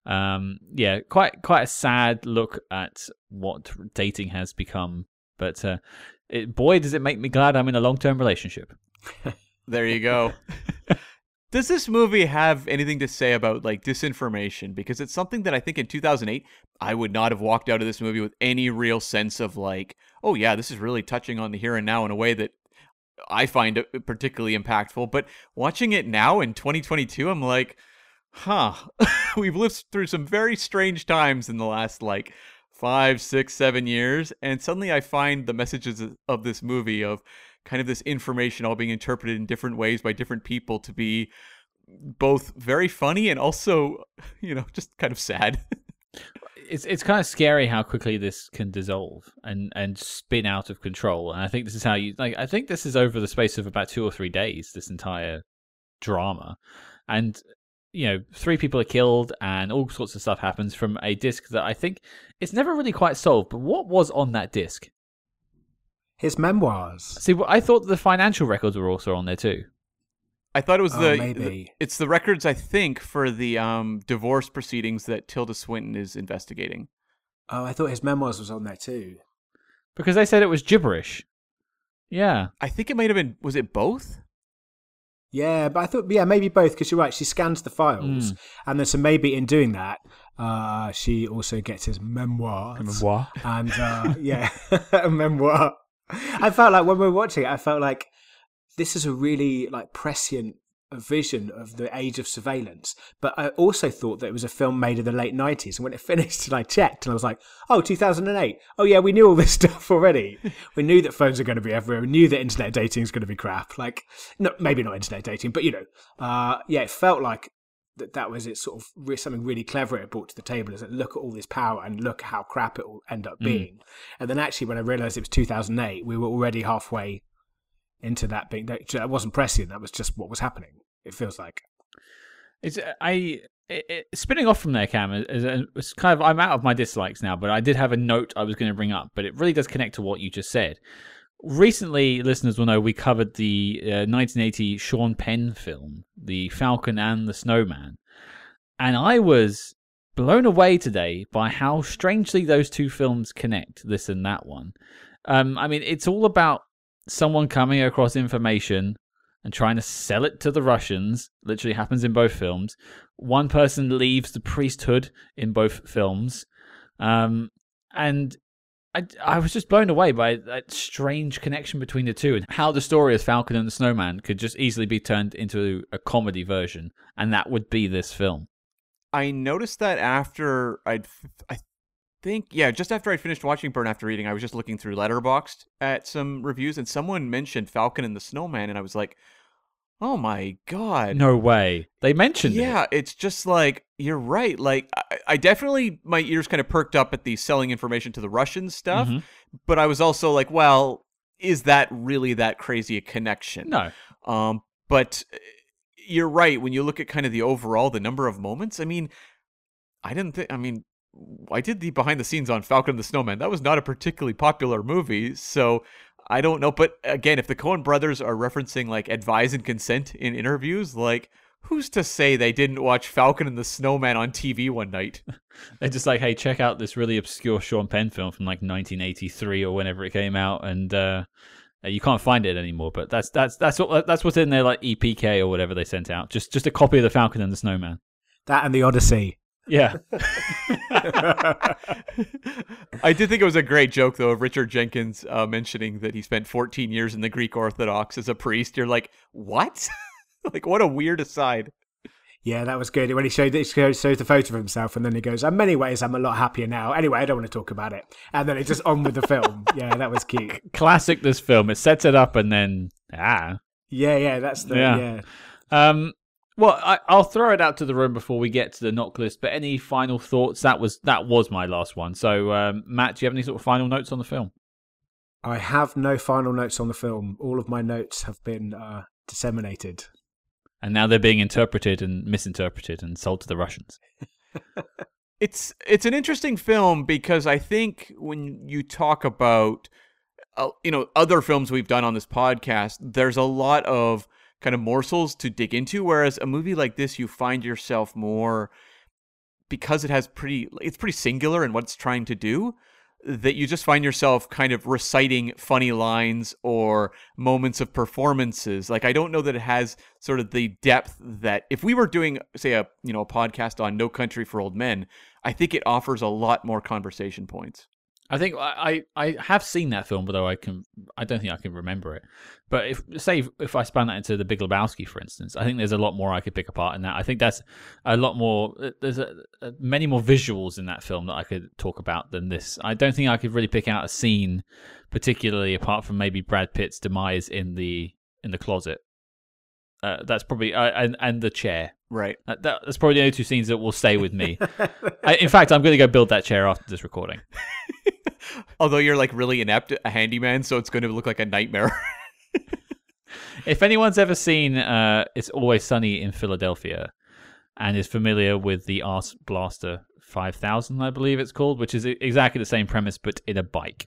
Um, yeah, quite quite a sad look at what dating has become. But uh, it, boy, does it make me glad I'm in a long-term relationship. There you go. Does this movie have anything to say about like disinformation? Because it's something that I think in two thousand eight, I would not have walked out of this movie with any real sense of like, oh yeah, this is really touching on the here and now in a way that I find it particularly impactful. But watching it now in twenty twenty-two, I'm like, huh, we've lived through some very strange times in the last like five, six, seven years. And suddenly I find the messages of this movie of kind of this information all being interpreted in different ways by different people to be both very funny and also, you know, just kind of sad. It's it's kind of scary how quickly this can dissolve and, and spin out of control. And I think this is how you like. I think this is over the space of about two or three days. This entire drama, and you know, three people are killed and all sorts of stuff happens from a disc that I think it's never really quite solved. But what was on that disc? His memoirs. See, I thought the financial records were also on there too. I thought it was oh, the, the it's the records I think for the um, divorce proceedings that Tilda Swinton is investigating. Oh, I thought his memoirs was on there too. Because they said it was gibberish. Yeah. I think it might have been, was it both? Yeah, but I thought yeah, maybe both because you're right, she scans the files. Mm. And then so maybe in doing that, uh, she also gets his memoirs. A memoir. And uh, yeah, a memoir. I felt like when we were watching it, I felt like this is a really like prescient vision of the age of surveillance. But I also thought that it was a film made in the late nineties. And when it finished and I checked and I was like, oh, two thousand eight. Oh, yeah, we knew all this stuff already. We knew that phones are going to be everywhere. We knew that internet dating is going to be crap. Like, no, maybe not internet dating, but, you know, uh, yeah, it felt like that that was it sort of re- something really clever it brought to the table is that look at all this power and look how crap it will end up being. Mm. And then actually when I realised it was two thousand eight, we were already halfway into that being that, that wasn't prescient, that was just what was happening, it feels like. It's I it, it, spinning off from there, Cam, is, is kind of, I'm out of my dislikes now, but I did have a note I was going to bring up, but it really does connect to what you just said. Recently, listeners will know we covered the uh, nineteen eighty Sean Penn film, The Falcon and the Snowman. And I was blown away today by how strangely those two films connect, this and that one. Um, I mean, it's all about someone coming across information and trying to sell it to the Russians, literally happens in both films. One person leaves the priesthood in both films. Um, and... I, I was just blown away by that strange connection between the two and how the story of Falcon and the Snowman could just easily be turned into a comedy version, and that would be this film. I noticed that after I'd, I think, yeah, just after I'd finished watching Burn After Reading, I was just looking through Letterboxd at some reviews, and someone mentioned Falcon and the Snowman, and I was like, oh my God. No way. They mentioned yeah, it. Yeah, it's just like, you're right. Like, I, I definitely, my ears kind of perked up at the selling information to the Russians stuff. Mm-hmm. But I was also like, well, is that really that crazy a connection? No. Um, but you're right. When you look at kind of the overall, the number of moments, I mean, I didn't think, I mean, I did the behind the scenes on Falcon and the Snowman. That was not a particularly popular movie. So I don't know, but again, if the Coen brothers are referencing like Advise and Consent in interviews, like who's to say they didn't watch Falcon and the Snowman on T V one night? They're just like, hey, check out this really obscure Sean Penn film from like nineteen eighty-three or whenever it came out, and uh, you can't find it anymore. But that's that's that's what that's what's in their like E P K or whatever they sent out. Just just a copy of the Falcon and the Snowman. That and the Odyssey. Yeah. I did think it was a great joke, though, of Richard Jenkins uh, mentioning that he spent fourteen years in the Greek Orthodox as a priest. You're like, what? Like, what a weird aside. Yeah, that was good. When he showed he shows the photo of himself, and then he goes, in many ways, I'm a lot happier now. Anyway, I don't want to talk about it. And then it's just on with the film. Yeah, that was cute. Classic, this film. It sets it up, and then, ah. Yeah, yeah, that's the, yeah. yeah. Um. Well, I, I'll throw it out to the room before we get to the knock list. But any final thoughts? That was that was my last one. So, um, Matt, do you have any sort of final notes on the film? I have no final notes on the film. All of my notes have been uh, disseminated. and now they're being interpreted and misinterpreted and sold to the Russians. It's it's an interesting film because I think when you talk about uh, you know, other films we've done on this podcast, there's a lot of kind of morsels to dig into, whereas a movie like this, you find yourself more, because it has pretty it's pretty singular in what it's trying to do, that you just find yourself kind of reciting funny lines or moments of performances. Like, I don't know that it has sort of the depth that if we were doing, say, a you know a podcast on No Country for Old Men, I think it offers a lot more conversation points. I think I, I have seen that film, although I can I don't think I can remember it. But if say if I span that into The Big Lebowski, for instance, I think there's a lot more I could pick apart in that. I think that's a lot more. There's a, a, many more visuals in that film that I could talk about than this. I don't think I could really pick out a scene, particularly apart from maybe Brad Pitt's demise in the in the closet. Uh, that's probably uh, and and the chair. Right. That, that's probably the only two scenes that will stay with me. I, in fact, I'm going to go build that chair after this recording. Although you're like really inept a handyman, so it's going to look like a nightmare. If anyone's ever seen uh, It's Always Sunny in Philadelphia and is familiar with the Ars Blaster five thousand, I believe it's called, which is exactly the same premise but in a bike.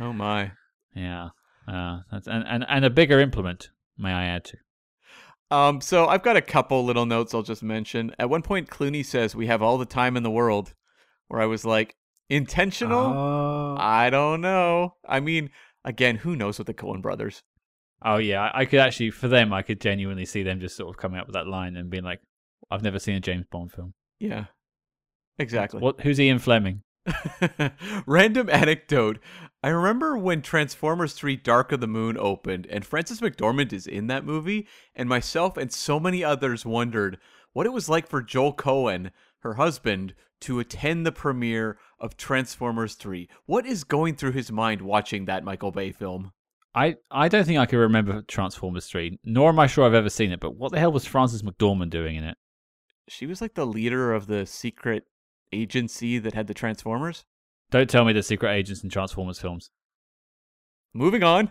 Oh my. Yeah. Uh, that's, and, and, and a bigger implement, may I add to. Um, so I've got a couple little notes I'll just mention. At one point, Clooney says, "We have all the time in the world," where I was like, intentional? Oh. I don't know. I mean, again, who knows with the Coen brothers? Oh, yeah. I could actually, for them, I could genuinely see them just sort of coming up with that line and being like, I've never seen a James Bond film. Yeah, exactly. What? Who's Ian Fleming? Random anecdote. I remember when Transformers three Dark of the Moon opened and Frances McDormand is in that movie, and myself and so many others wondered what it was like for Joel Coen, her husband, to attend the premiere of Transformers three. What is going through his mind watching that Michael Bay film? I, I don't think I can remember Transformers three, nor am I sure I've ever seen it, but what the hell was Frances McDormand doing in it? She was like the leader of the secret agency that had the Transformers. Don't tell me the secret agents in Transformers films. Moving on.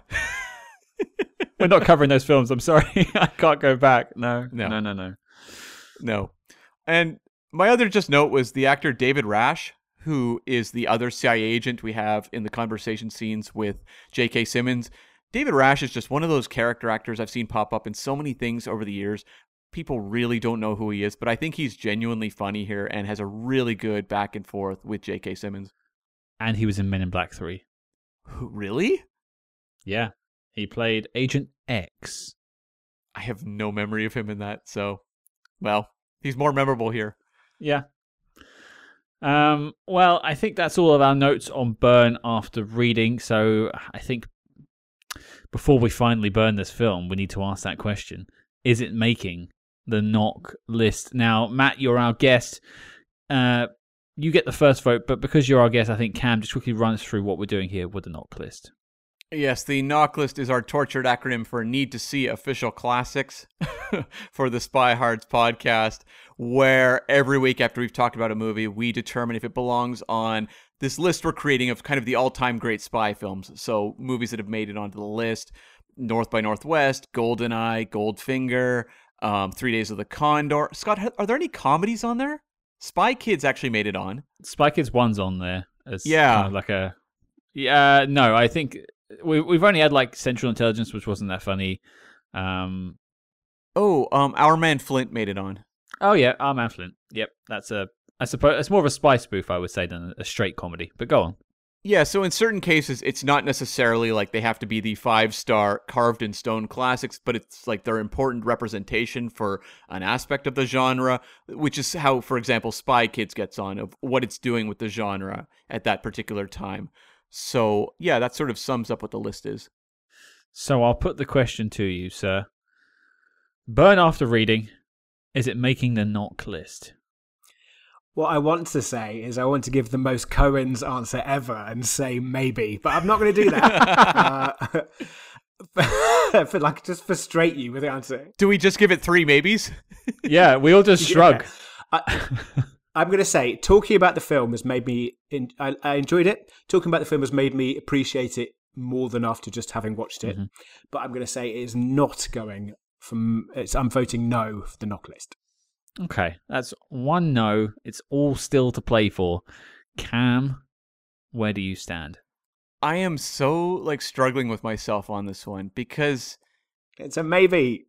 We're not covering those films, I'm sorry. I can't go back. No, no, no, no, no. No. And my other just note was the actor David Rash, who is the other C I A agent we have in the conversation scenes with J K Simmons. David Rash is just one of those character actors I've seen pop up in so many things over the years. People really don't know who he is, but I think he's genuinely funny here and has a really good back and forth with J K Simmons. And he was in Men in Black three. Really? Yeah. He played Agent X. I have no memory of him in that, so, well, he's more memorable here. Yeah. Um, well, I think that's all of our notes on Burn After Reading. So I think before we finally burn this film, we need to ask that question. Is it making the knock list? Now, Matt, you're our guest. Uh, you get the first vote, but because you're our guest, I think Cam just quickly runs through what we're doing here with the knock list. Yes, the knock list is our tortured acronym for Need to See Official Classics for the Spy Hards podcast, where every week after we've talked about a movie, we determine if it belongs on this list we're creating of kind of the all-time great spy films. So movies that have made it onto the list: North by Northwest, GoldenEye, Goldfinger, um, Three Days of the Condor. Scott, are there any comedies on there? Spy Kids actually made it on. Spy Kids one's on there. As yeah. Kind of like a, yeah, no, I think... We, we've only had, like, Central Intelligence, which wasn't that funny. Um, oh, um, Our Man Flint made it on. Oh, yeah, Our Man Flint. Yep, that's a, I suppose, it's more of a spy spoof, I would say, than a straight comedy. But go on. Yeah, so in certain cases, it's not necessarily like they have to be the five-star carved-in-stone classics, but it's like they're important representation for an aspect of the genre, which is how, for example, Spy Kids gets on, of what it's doing with the genre at that particular time. So, yeah, that sort of sums up what the list is. So I'll put the question to you, sir. Burn After Reading, is it making the knock list? What I want to say is I want to give the most Coen's answer ever and say maybe, but I'm not going to do that. uh, for like just frustrate you with the answer. Do we just give it three maybes? Yeah, we all just shrug. Yeah. I- I'm going to say, talking about the film has made me... In, I, I enjoyed it. Talking about the film has made me appreciate it more than after just having watched it. Mm-hmm. But I'm going to say it is not going from it's I'm voting no for the knock list. Okay, that's one no. It's all still to play for. Cam, where do you stand? I am so like struggling with myself on this one because it's a maybe.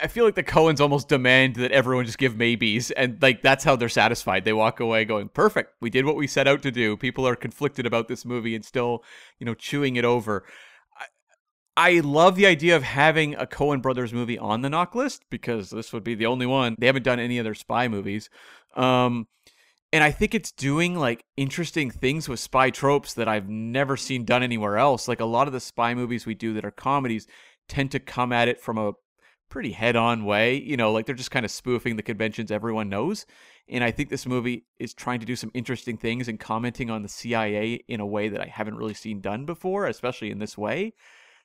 I feel like the Coens almost demand that everyone just give maybes, and like that's how they're satisfied. They walk away going, perfect, we did what we set out to do. People are conflicted about this movie and still, you know, chewing it over. I, I love the idea of having a Coen Brothers movie on the knock list because this would be the only one. They haven't done any other spy movies. Um, and I think it's doing like interesting things with spy tropes that I've never seen done anywhere else. Like a lot of the spy movies we do that are comedies tend to come at it from a pretty head-on way, you know, like they're just kind of spoofing the conventions everyone knows. And I think this movie is trying to do some interesting things and commenting on the C I A in a way that I haven't really seen done before, especially in this way.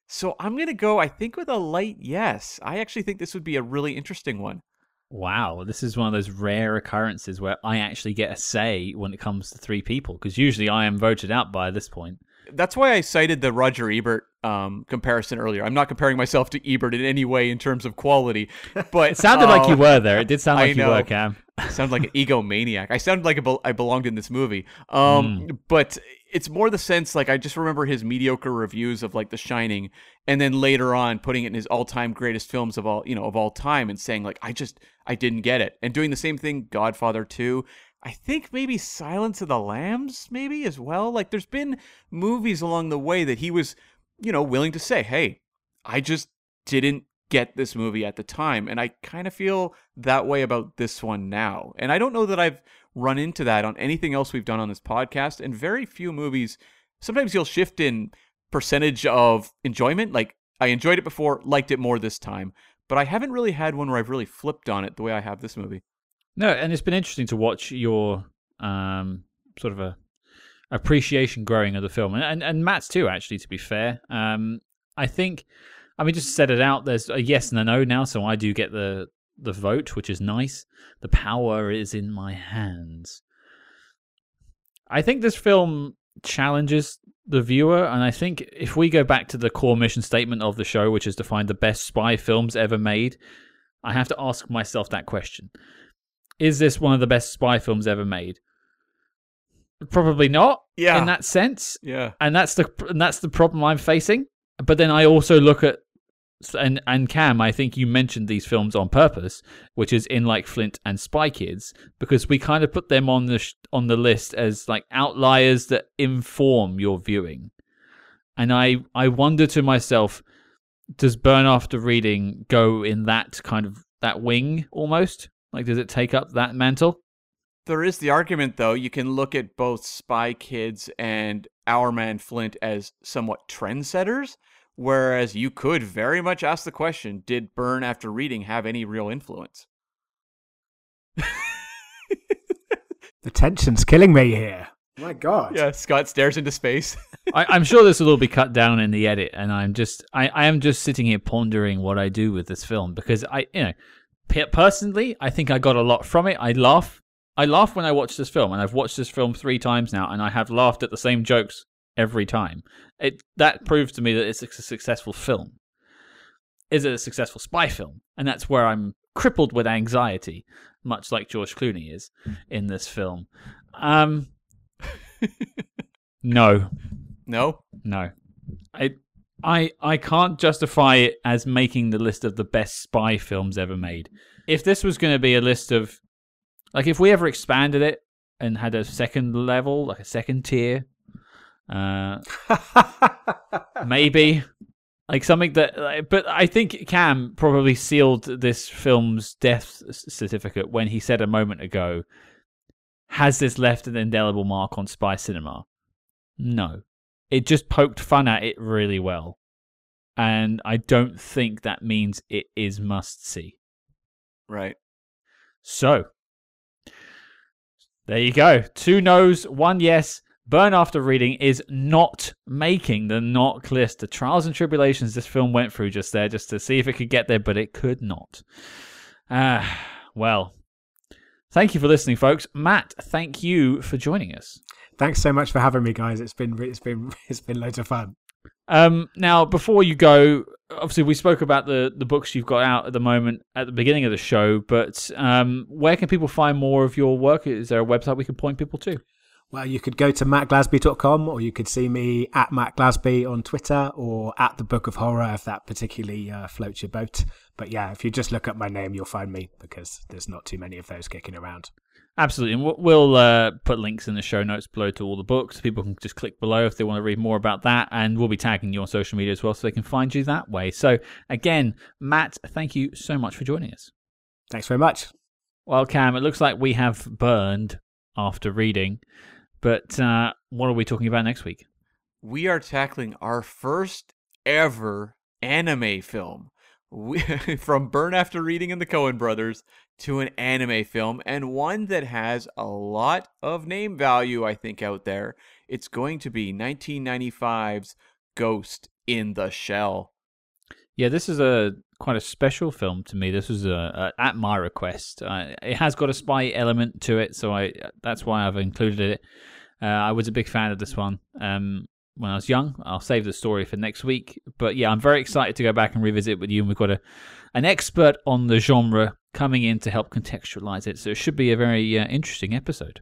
So I'm going to go, I think, with a light yes. I actually think this would be a really interesting one. Wow, this is one of those rare occurrences where I actually get a say when it comes to three people, because usually I am voted out by this point. That's why I cited the Roger Ebert um, comparison earlier. I'm not comparing myself to Ebert in any way in terms of quality. But it sounded uh, like you were there. It did sound like you were, Cam. I sound like an egomaniac. I sound like a be- I belonged in this movie. Um, mm. But it's more the sense, like, I just remember his mediocre reviews of, like, The Shining, and then later on putting it in his all-time greatest films of all, you know, of all time and saying, like, I just, I didn't get it. And doing the same thing, Godfather two. I think maybe Silence of the Lambs maybe as well. Like there's been movies along the way that he was, you know, willing to say, hey, I just didn't get this movie at the time. And I kind of feel that way about this one now. And I don't know that I've run into that on anything else we've done on this podcast. And very few movies, sometimes you'll shift in percentage of enjoyment. Like I enjoyed it before, liked it more this time. But I haven't really had one where I've really flipped on it the way I have this movie. No, and it's been interesting to watch your um, sort of a appreciation growing of the film, and, and, and Matt's too, actually, to be fair. Um, I think, I mean, just to set it out, there's a yes and a no now, so I do get the, the vote, which is nice. The power is in my hands. I think this film challenges the viewer, and I think if we go back to the core mission statement of the show, which is to find the best spy films ever made, I have to ask myself that question. Is this one of the best spy films ever made? Probably not. Yeah. In that sense. Yeah. And that's the and that's the problem I'm facing. But then I also look at and and Cam, I think you mentioned these films on purpose, which is In Like Flint and Spy Kids, because we kind of put them on the sh- on the list as like outliers that inform your viewing. And I I wonder to myself, does Burn After Reading go in that kind of that wing almost? Like, does it take up that mantle? There is the argument, though. You can look at both Spy Kids and Our Man Flint as somewhat trendsetters, whereas you could very much ask the question, did Burn After Reading have any real influence? The tension's killing me here. My God. Yeah, Scott stares into space. I, I'm sure this will all be cut down in the edit, and I'm just, I, I am just sitting here pondering what I do with this film, because I, you know, personally, I think I got a lot from it. I laugh. I laugh when I watch this film, and I've watched this film three times now, and I have laughed at the same jokes every time. It that proves to me that it's a successful film. Is it a successful spy film? And that's where I'm crippled with anxiety, much like George Clooney is in this film. Um, no, no, no. I. I, I can't justify it as making the list of the best spy films ever made. If this was going to be a list of... Like, if we ever expanded it and had a second level, like a second tier, uh, maybe. Like, something that... But I think Cam probably sealed this film's death certificate when he said a moment ago, has this left an indelible mark on spy cinema? No. It just poked fun at it really well. And I don't think that means it is must-see. Right. So, there you go. Two no's, one yes. Burn After Reading is not making the knock list. The trials and tribulations this film went through just there, just to see if it could get there, but it could not. Uh, well, thank you for listening, folks. Matt, thank you for joining us. Thanks so much for having me, guys. It's been it's been it's been loads of fun. Um, now, before you go, obviously we spoke about the, the books you've got out at the moment at the beginning of the show, but um, where can people find more of your work? Is there a website we can point people to? Well, you could go to matt glasby dot com, or you could see me at Matt Glasby on Twitter, or at the Book of Horror if that particularly uh, floats your boat. But yeah, if you just look up my name, you'll find me, because there's not too many of those kicking around. Absolutely. And we'll uh, put links in the show notes below to all the books. People can just click below if they want to read more about that. And we'll be tagging you on social media as well, so they can find you that way. So again, Matt, thank you so much for joining us. Thanks very much. Well, Cam, it looks like we have burned after reading. But uh, what are we talking about next week? We are tackling our first ever anime film. We, from Burn After Reading and the Coen Brothers to an anime film, and one that has a lot of name value, I think, out there. It's going to be nineteen ninety-five's Ghost in the Shell. Yeah, this is a quite a special film to me. This was a, a, at my request. Uh, it has got a spy element to it, so I that's why I've included it. Uh, I was a big fan of this one um, when I was young. I'll save the story for next week. But yeah, I'm very excited to go back and revisit with you. And we've got a, an expert on the genre coming in to help contextualize it. So it should be a very uh, interesting episode.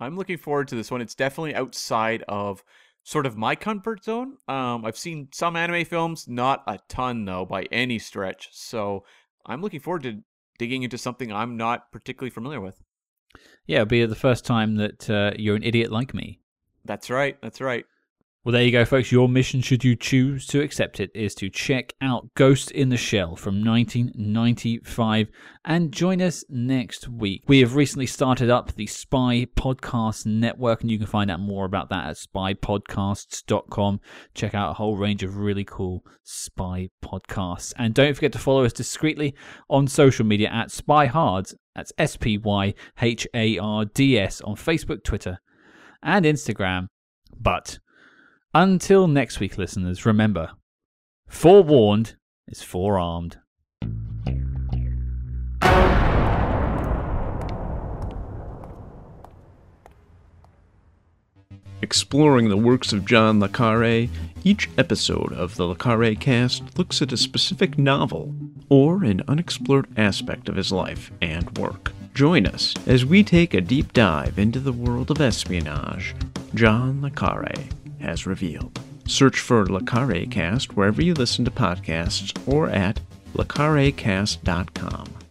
I'm looking forward to this one. It's definitely outside of sort of my comfort zone. Um, I've seen some anime films, not a ton though, by any stretch. So I'm looking forward to digging into something I'm not particularly familiar with. Yeah, it'll be the first time that uh, you're an idiot like me. That's right. That's right. Well, there you go, folks. Your mission, should you choose to accept it, is to check out Ghost in the Shell from nineteen ninety-five and join us next week. We have recently started up the Spy Podcast Network, and you can find out more about that at spy podcasts dot com. Check out a whole range of really cool spy podcasts. And don't forget to follow us discreetly on social media at Spy Hards. That's S P Y H A R D S on Facebook, Twitter, and Instagram. But until next week, listeners, remember, forewarned is forearmed. Exploring the works of John le Carré, each episode of the Le Carré Cast looks at a specific novel or an unexplored aspect of his life and work. Join us as we take a deep dive into the world of espionage, John le Carré has revealed. Search for Le Carré Cast wherever you listen to podcasts or at le carré cast dot com.